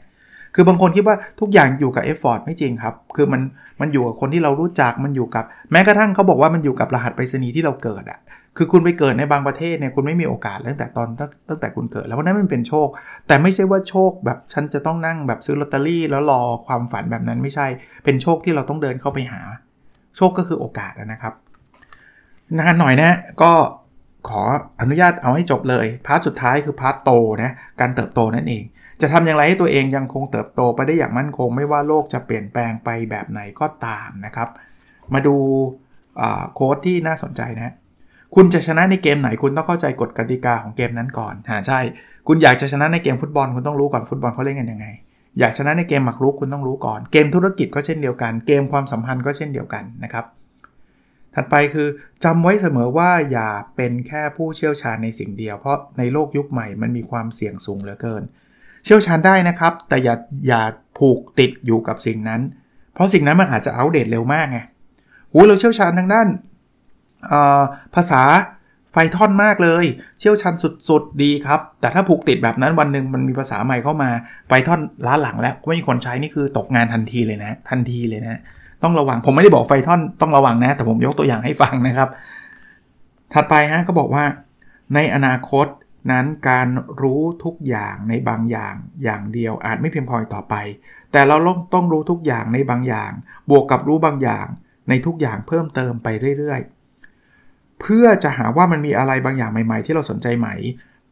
คือบางคนคิดว่าทุกอย่างอยู่กับเอฟฟอร์ตไม่จริงครับคือมันมันอยู่กับคนที่เรารู้จักมันอยู่กับแม้กระทั่งเขาบอกว่ามันอยู่กับรหัสไปรษณีย์ที่เราเกิดอ่ะคือคุณไปเกิดในบางประเทศเนี่ยคุณไม่มีโอกาสตั้งแต่ตอนตั้งแต่คุณเกิดแล้วเพราะนั้นมันเป็นโชคแต่ไม่ใช่ว่าโชคแบบฉันจะต้องนั่งแบบซื้อลอตเตอรี่แล้วรอความฝันแบบนั้นไม่ใช่เป็นโชคที่เราต้องเดินเข้าไปหาโชคก็คือโอกาสนะครับนานหน่อยนะก็ขออนุญาตเอาให้จบเลยพาร์ทสุดท้ายคือพาร์ทโตนะการเติบโตนั่นเองจะทำอย่างไรให้ตัวเองยังคงเติบโตไปได้อย่างมั่นคงไม่ว่าโลกจะเปลี่ยนแปลงไปแบบไหนก็ตามนะครับมาดูโค้ดที่น่าสนใจนะคุณจะชนะในเกมไหนคุณต้องเข้าใจกฎกติกาของเกมนั้นก่อนฮะใช่คุณอยากจะชนะในเกมฟุตบอลคุณต้องรู้ก่อนฟุตบอลเขาเล่นกันยังไงอยากชนะในเกมหมากรุกคุณต้องรู้ก่อนเกมธุรกิจก็เช่นเดียวกันเกมความสัมพันธ์ก็เช่นเดียวกันนะครับถัดไปคือจำไว้เสมอว่าอย่าเป็นแค่ผู้เชี่ยวชาญในสิ่งเดียวเพราะในโลกยุคใหม่มันมีความเสี่ยงสูงเหลือเกินเชี่ยวชาญได้นะครับแต่อย่าอย่าผูกติดอยู่กับสิ่งนั้นเพราะสิ่งนั้นมันอาจจะอัปเดตเร็วมากไงโหเราเชี่ยวชาญทางด้านภาษา Python มากเลยเชี่ยวชาญสุดๆดีครับแต่ถ้าผูกติดแบบนั้นวันนึงมันมีภาษาใหม่เข้ามา Python ล้าหลังแล้วไม่มีคนใช้นี่คือตกงานทันทีเลยนะทันทีเลยนะต้องระวังผมไม่ได้บอก Python ต้องระวังนะแต่ผมยกตัวอย่างให้ฟังนะครับถัดไปฮะก็บอกว่าในอนาคตนั้นการรู้ทุกอย่างในบางอย่างอย่างเดียวอาจไม่เพียงพอต่อไปแต่เราต้องรู้ทุกอย่างในบางอย่างบวกกับรู้บางอย่างในทุกอย่างเพิ่มเติมไปเรื่อยๆเพื่อจะหาว่ามันมีอะไรบางอย่างใหม่ๆที่เราสนใจไหม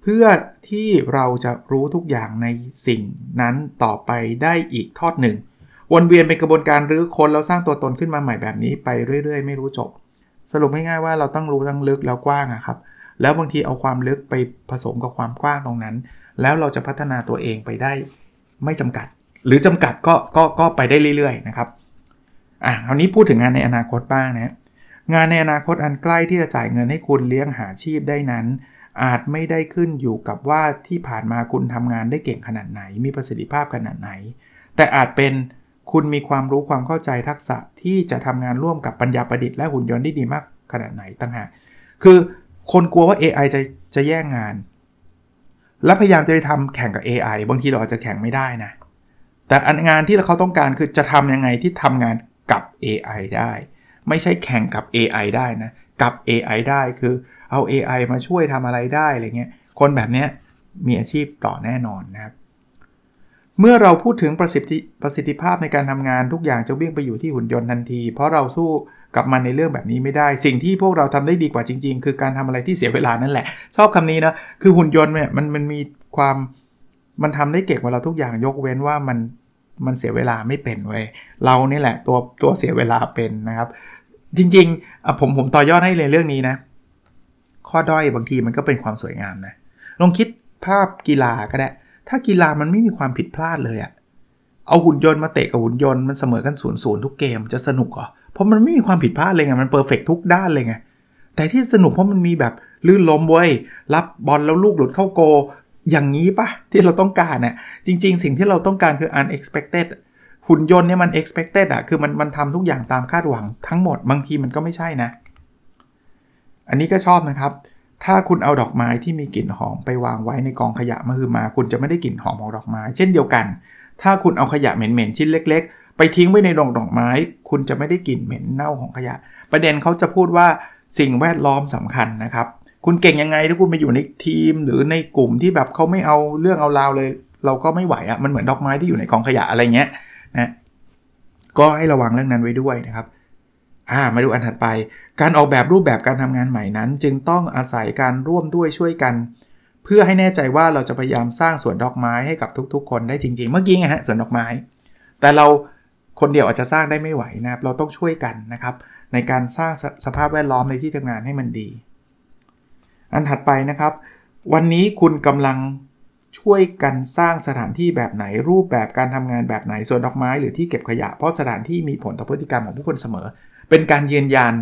เพื่อที่เราจะรู้ทุกอย่างในสิ่งนั้นต่อไปได้อีกทอดหนึ่งวนเวียนเป็นกระบวนการรื้อค้นแล้วสร้างตัวตนขึ้นมาใหม่แบบนี้ไปเรื่อยๆไม่รู้จบสรุปง่ายๆว่าเราต้องรู้ทั้งลึกแล้วกว้างอะครับแล้วบางทีเอาความลึกไปผสมกับความกว้างตรงนั้นแล้วเราจะพัฒนาตัวเองไปได้ไม่จำกัดหรือจำกัดก็ก็ก็ไปได้เรื่อยๆนะครับอ่ะคราวนี้พูดถึงงานในอนาคตบ้างนะงานในอนาคตอันใกล้ที่จะจ่ายเงินให้คุณเลี้ยงหาชีพได้นั้นอาจไม่ได้ขึ้นอยู่กับว่าที่ผ่านมาคุณทำงานได้เก่งขนาดไหนมีประสิทธิภาพขนาดไหนแต่อาจเป็นคุณมีความรู้ความเข้าใจทักษะที่จะทำงานร่วมกับปัญญาประดิษฐ์และหุ่นยนต์ได้ดีมากขนาดไหนต่างหากคือคนกลัวว่า เอ ไอ จะจะแย่งงานและพยายามจะไปทำแข่งกับ เอ ไอ บางทีเราอาจจะแข่งไม่ได้นะแต่งานที่เขาต้องการคือจะทำยังไงที่ทำงานกับ เอ ไอ ได้ไม่ใช่แข่งกับ เอ ไอ ได้นะกับ เอ ไอ ได้คือเอา เอ ไอ มาช่วยทำอะไรได้อะไรเงี้ยคนแบบนี้มีอาชีพต่อแน่นอนนะครับเมื่อเราพูดถึงประสิทธิประสิทธิภาพในการทำงานทุกอย่างจะวิ่งไปอยู่ที่หุ่นยนต์ทันทีเพราะเราสู้กับมันในเรื่องแบบนี้ไม่ได้สิ่งที่พวกเราทำได้ดีกว่าจริงๆคือการทำอะไรที่เสียเวลานั่นแหละชอบคำนี้นะคือหุ่นยนต์เนี่ยมันมันมีความมันทำได้เก่งกว่าเราทุกอย่างยกเว้นว่ามันมันเสียเวลาไม่เป็นเว้ยเรานี่แหละตัวตัวเสียเวลาเป็นนะครับจริงๆผมผมต่อยอดให้เลยเรื่องนี้นะข้อด้อยบางทีมันก็เป็นความสวยงามนะลองคิดภาพกีฬาก็ได้ถ้ากีฬามันไม่มีความผิดพลาดเลยอะเอาหุ่นยนต์มาเตะกับหุ่นยนต์มันเสมอกัน ศูนย์ ศูนย์ ทุกเกมจะสนุกเหรอเพราะมันไม่มีความผิดพลาดเลยไงมันเพอร์เฟคทุกด้านเลยไงแต่ที่สนุกเพราะมันมีแบบลื่นล้มเว้ยรับบอลแล้วลูกหลุดเข้าโกอย่างนี้ป่ะที่เราต้องการน่ะจริงๆสิ่งที่เราต้องการคือ unexpected หุ่นยนต์เนี่ยมัน expected อะคือมันมันทำทุกอย่างตามคาดหวังทั้งหมดบางทีมันก็ไม่ใช่นะอันนี้ก็ชอบนะครับถ้าคุณเอาดอกไม้ที่มีกลิ่นหอมไปวางไว้ในกองขยะมหึมาคุณจะไม่ได้กลิ่นหอมของดอกไม้เช่นเดียวกันถ้าคุณเอาขยะเหม็นๆชิ้นเล็กๆไปทิ้งไว้ในดงดอกไม้คุณจะไม่ได้กลิ่นเหม็นเน่าของขยะประเด็นเขาจะพูดว่าสิ่งแวดล้อมสำคัญนะครับคุณเก่งยังไงถ้าคุณไปอยู่ในทีมหรือในกลุ่มที่แบบเขาไม่เอาเรื่องเอาราวเลยเราก็ไม่ไหวอ่ะมันเหมือนดอกไม้ที่อยู่ในกองขยะอะไรเงี้ยนะก็ให้ระวังเรื่องนั้นไว้ด้วยนะครับอ่ามาดูอันถัดไปการออกแบบรูปแบบการทำงานใหม่นั้นจึงต้องอาศัยการร่วมด้วยช่วยกันเพื่อให้แน่ใจว่าเราจะพยายามสร้างสวนดอกไม้ให้กับทุกๆคนได้จริงๆเมื่อกี้ไงฮะสวนดอกไม้แต่เราคนเดียวอาจจะสร้างได้ไม่ไหวนะครับเราต้องช่วยกันนะครับในการสร้างสภาพแวดล้อมในที่ทำงานให้มันดีอันถัดไปนะครับวันนี้คุณกำลังช่วยกันสร้างสถานที่แบบไหนรูปแบบการทำงานแบบไหนสวนดอกไม้หรือที่เก็บขยะเพราะสถานที่มีผลต่อพฤติกรรมของผู้คนเสมอเป็นการยืนยัน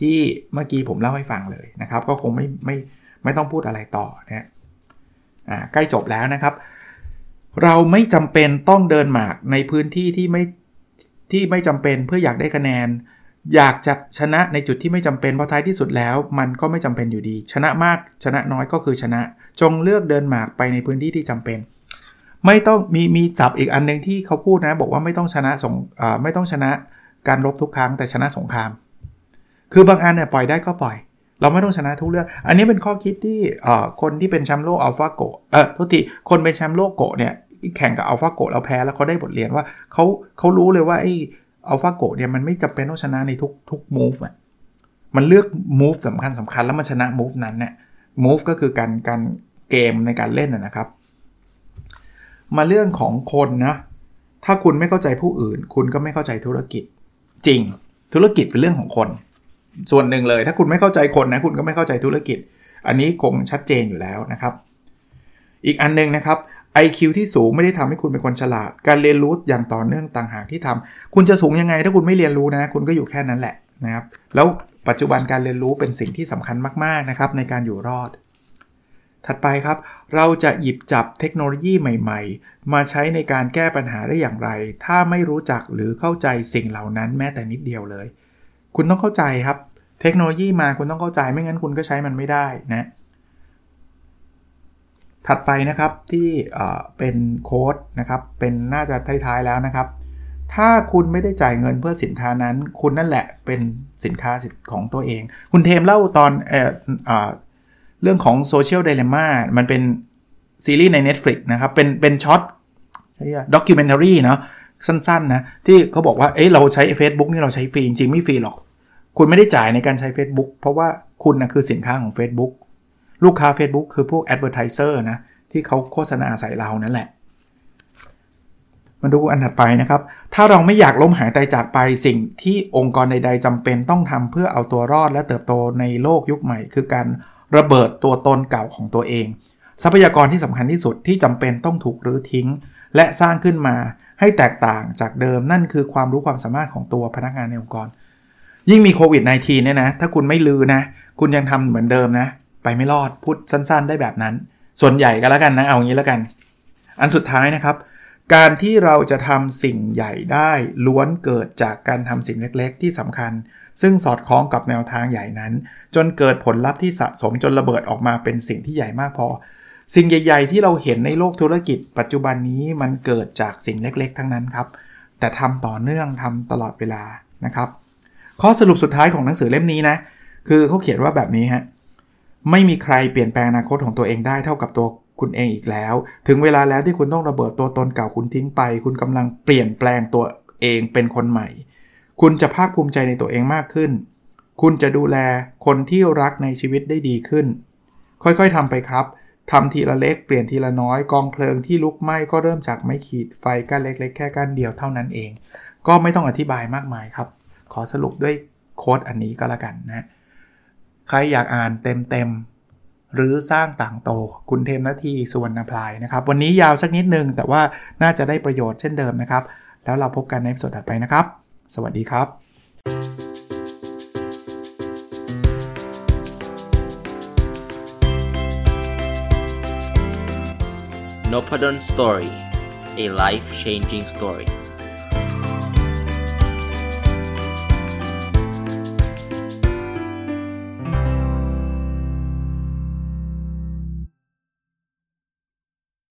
ที่เมื่อกี้ผมเล่าให้ฟังเลยนะครับก็คงไม่ไม่ไม่ต้องพูดอะไรต่อนะอ่าใกล้จบแล้วนะครับเราไม่จำเป็นต้องเดินหมากในพื้นที่ที่ไม่ที่ไม่จำเป็นเพื่ออยากได้คะแนนอยากจะชนะในจุดที่ไม่จำเป็นเพราะท้ายที่สุดแล้วมันก็ไม่จำเป็นอยู่ดีชนะมากชนะน้อยก็คือชนะจงเลือกเดินหมากไปในพื้นที่ที่จำเป็นไม่ต้องมีมีจับอีกอันนึงที่เขาพูดนะบอกว่าไม่ต้องชนะสงอ่าไม่ต้องชนะการรบทุกครั้งแต่ชนะสงครามคือบางอันเนี่ยปล่อยได้ก็ปล่อยเราไม่ต้องชนะทุกเรื่องอันนี้เป็นข้อคิดที่เอ่อคนที่เป็นแชมป์โลกอัลฟาโกะเอ่อโทษทีคนเป็นแชมป์โลกโกะเนี่ยแข่งกับอัลฟาโกะแล้วแพ้แล้วเขาได้บทเรียนว่าเขาเขารู้เลยว่าไอ้อัลฟาโกะเนี่ยมันไม่จำเป็นต้องชนะในทุกทุกมูฟอ่ะมันเลือกมูฟสำคัญสำคัญแล้วมันชนะมูฟนั้นเนี่ยมูฟก็คือการการเกมในการเล่นนะครับมาเรื่องของคนนะถ้าคุณไม่เข้าใจผู้อื่นคุณก็ไม่เข้าใจธุรกิจจริงธุรกิจเป็นเรื่องของคนส่วนหนึ่งเลยถ้าคุณไม่เข้าใจคนนะคุณก็ไม่เข้าใจธุรกิจอันนี้คงชัดเจนอยู่แล้วนะครับอีกอันนึงนะครับ ไอ คิว ที่สูงไม่ได้ทำให้คุณเป็นคนฉลาดการเรียนรู้อย่างต่อเนื่องต่างหากที่ทำคุณจะสูงยังไงถ้าคุณไม่เรียนรู้นะคุณก็อยู่แค่นั้นแหละนะครับแล้วปัจจุบันการเรียนรู้เป็นสิ่งที่สำคัญมากๆนะครับในการอยู่รอดถัดไปครับเราจะหยิบจับเทคโนโลยีใหม่ๆมาใช้ในการแก้ปัญหาได้อย่างไรถ้าไม่รู้จักหรือเข้าใจสิ่งเหล่านั้นแม้แต่นิดเดียวเลยคุณต้องเข้าใจครับ เทคโนโลยีมาคุณต้องเข้าใจไม่งั้นคุณก็ใช้มันไม่ได้นะถัดไปนะครับที่เอ่อเป็นโค้ดนะครับเป็นน่าจะท้ายๆแล้วนะครับถ้าคุณไม่ได้จ่ายเงินเพื่อสินค้านั้นคุณนั่นแหละเป็นสินค้าของตัวเองคุณเทมเล่าตอนเอ่อเอ่อเรื่องของ Social Dilemma มันเป็นซีรีส์ใน Netflix นะครับเป็นเป็นช็อตใช่อ่ะ documentary เนาะสั้นๆนะที่เขาบอกว่าเอ้ยเราใช้ Facebook นี่เราใช้ฟรีจริงๆไม่ฟรีหรอกคุณไม่ได้จ่ายในการใช้ Facebook เพราะว่าคุณนะคือสินค้าของ Facebook ลูกค้า Facebook คือพวก advertiser นะที่เขาโฆษณาใส่เรานั่นแหละมาดูอันถัดไปนะครับถ้าเราไม่อยากล้มหายตายจากไปสิ่งที่องค์กรใดๆจำเป็นต้องทำเพื่อเอาตัวรอดและเติบโตในโลกยุคใหม่คือการระเบิดตัวตนเก่าของตัวเองทรัพยากรที่สำคัญที่สุดที่จำเป็นต้องถูกรื้อทิ้งและสร้างขึ้นมาให้แตกต่างจากเดิมนั่นคือความรู้ความสามารถของตัวพนักงานในองค์กรยิ่งมีโควิด สิบเก้า เนี่ยนะถ้าคุณไม่ลือนะคุณยังทำเหมือนเดิมนะไปไม่รอดพูดสั้นๆได้แบบนั้นส่วนใหญ่ก็แล้วกันนะเอางี้แล้วกันอันสุดท้ายนะครับการที่เราจะทำสิ่งใหญ่ได้ล้วนเกิดจากการทำสิ่งเล็กๆที่สำคัญซึ่งสอดคล้องกับแนวทางใหญ่นั้นจนเกิดผลลัพธ์ที่สะสมจนระเบิดออกมาเป็นสิ่งที่ใหญ่มากพอสิ่งใหญ่ๆที่เราเห็นในโลกธุรกิจปัจจุบันนี้มันเกิดจากสิ่งเล็กๆทั้งนั้นครับแต่ทำต่อเนื่องทำตลอดเวลานะครับข้อสรุปสุดท้ายของหนังสือเล่มนี้นะคือเขาเขียนว่าแบบนี้ฮะไม่มีใครเปลี่ยนแปลงอนาคตของตัวเองได้เท่ากับตัวคุณเองอีกแล้วถึงเวลาแล้วที่คุณต้องระเบิดตัวตนเก่าคุณทิ้งไปคุณกำลังเปลี่ยนแปลงตัวเองเป็นคนใหม่คุณจะภาคภูมิใจในตัวเองมากขึ้นคุณจะดูแลคนที่รักในชีวิตได้ดีขึ้นค่อยๆทำไปครับทำทีละเล็กเปลี่ยนทีละน้อยกองเพลิงที่ลุกไหม้ก็เริ่มจากไม้ขีดไฟก้านเล็กๆแค่ก้านเดียวเท่านั้นเองก็ไม่ต้องอธิบายมากมายครับขอสรุปด้วยโค้ดอันนี้ก็แล้วกันนะใครอยากอ่านเต็มๆหรือสร้างต่างโตคุณเทมนาทีสุวรรณพลายนะครับวันนี้ยาวสักนิดนึงแต่ว่าน่าจะได้ประโยชน์เช่นเดิมนะครับแล้วเราพบกันในส่วนถัดไปนะครับสวัสดีครับ Nopadon Story, a life-changing story.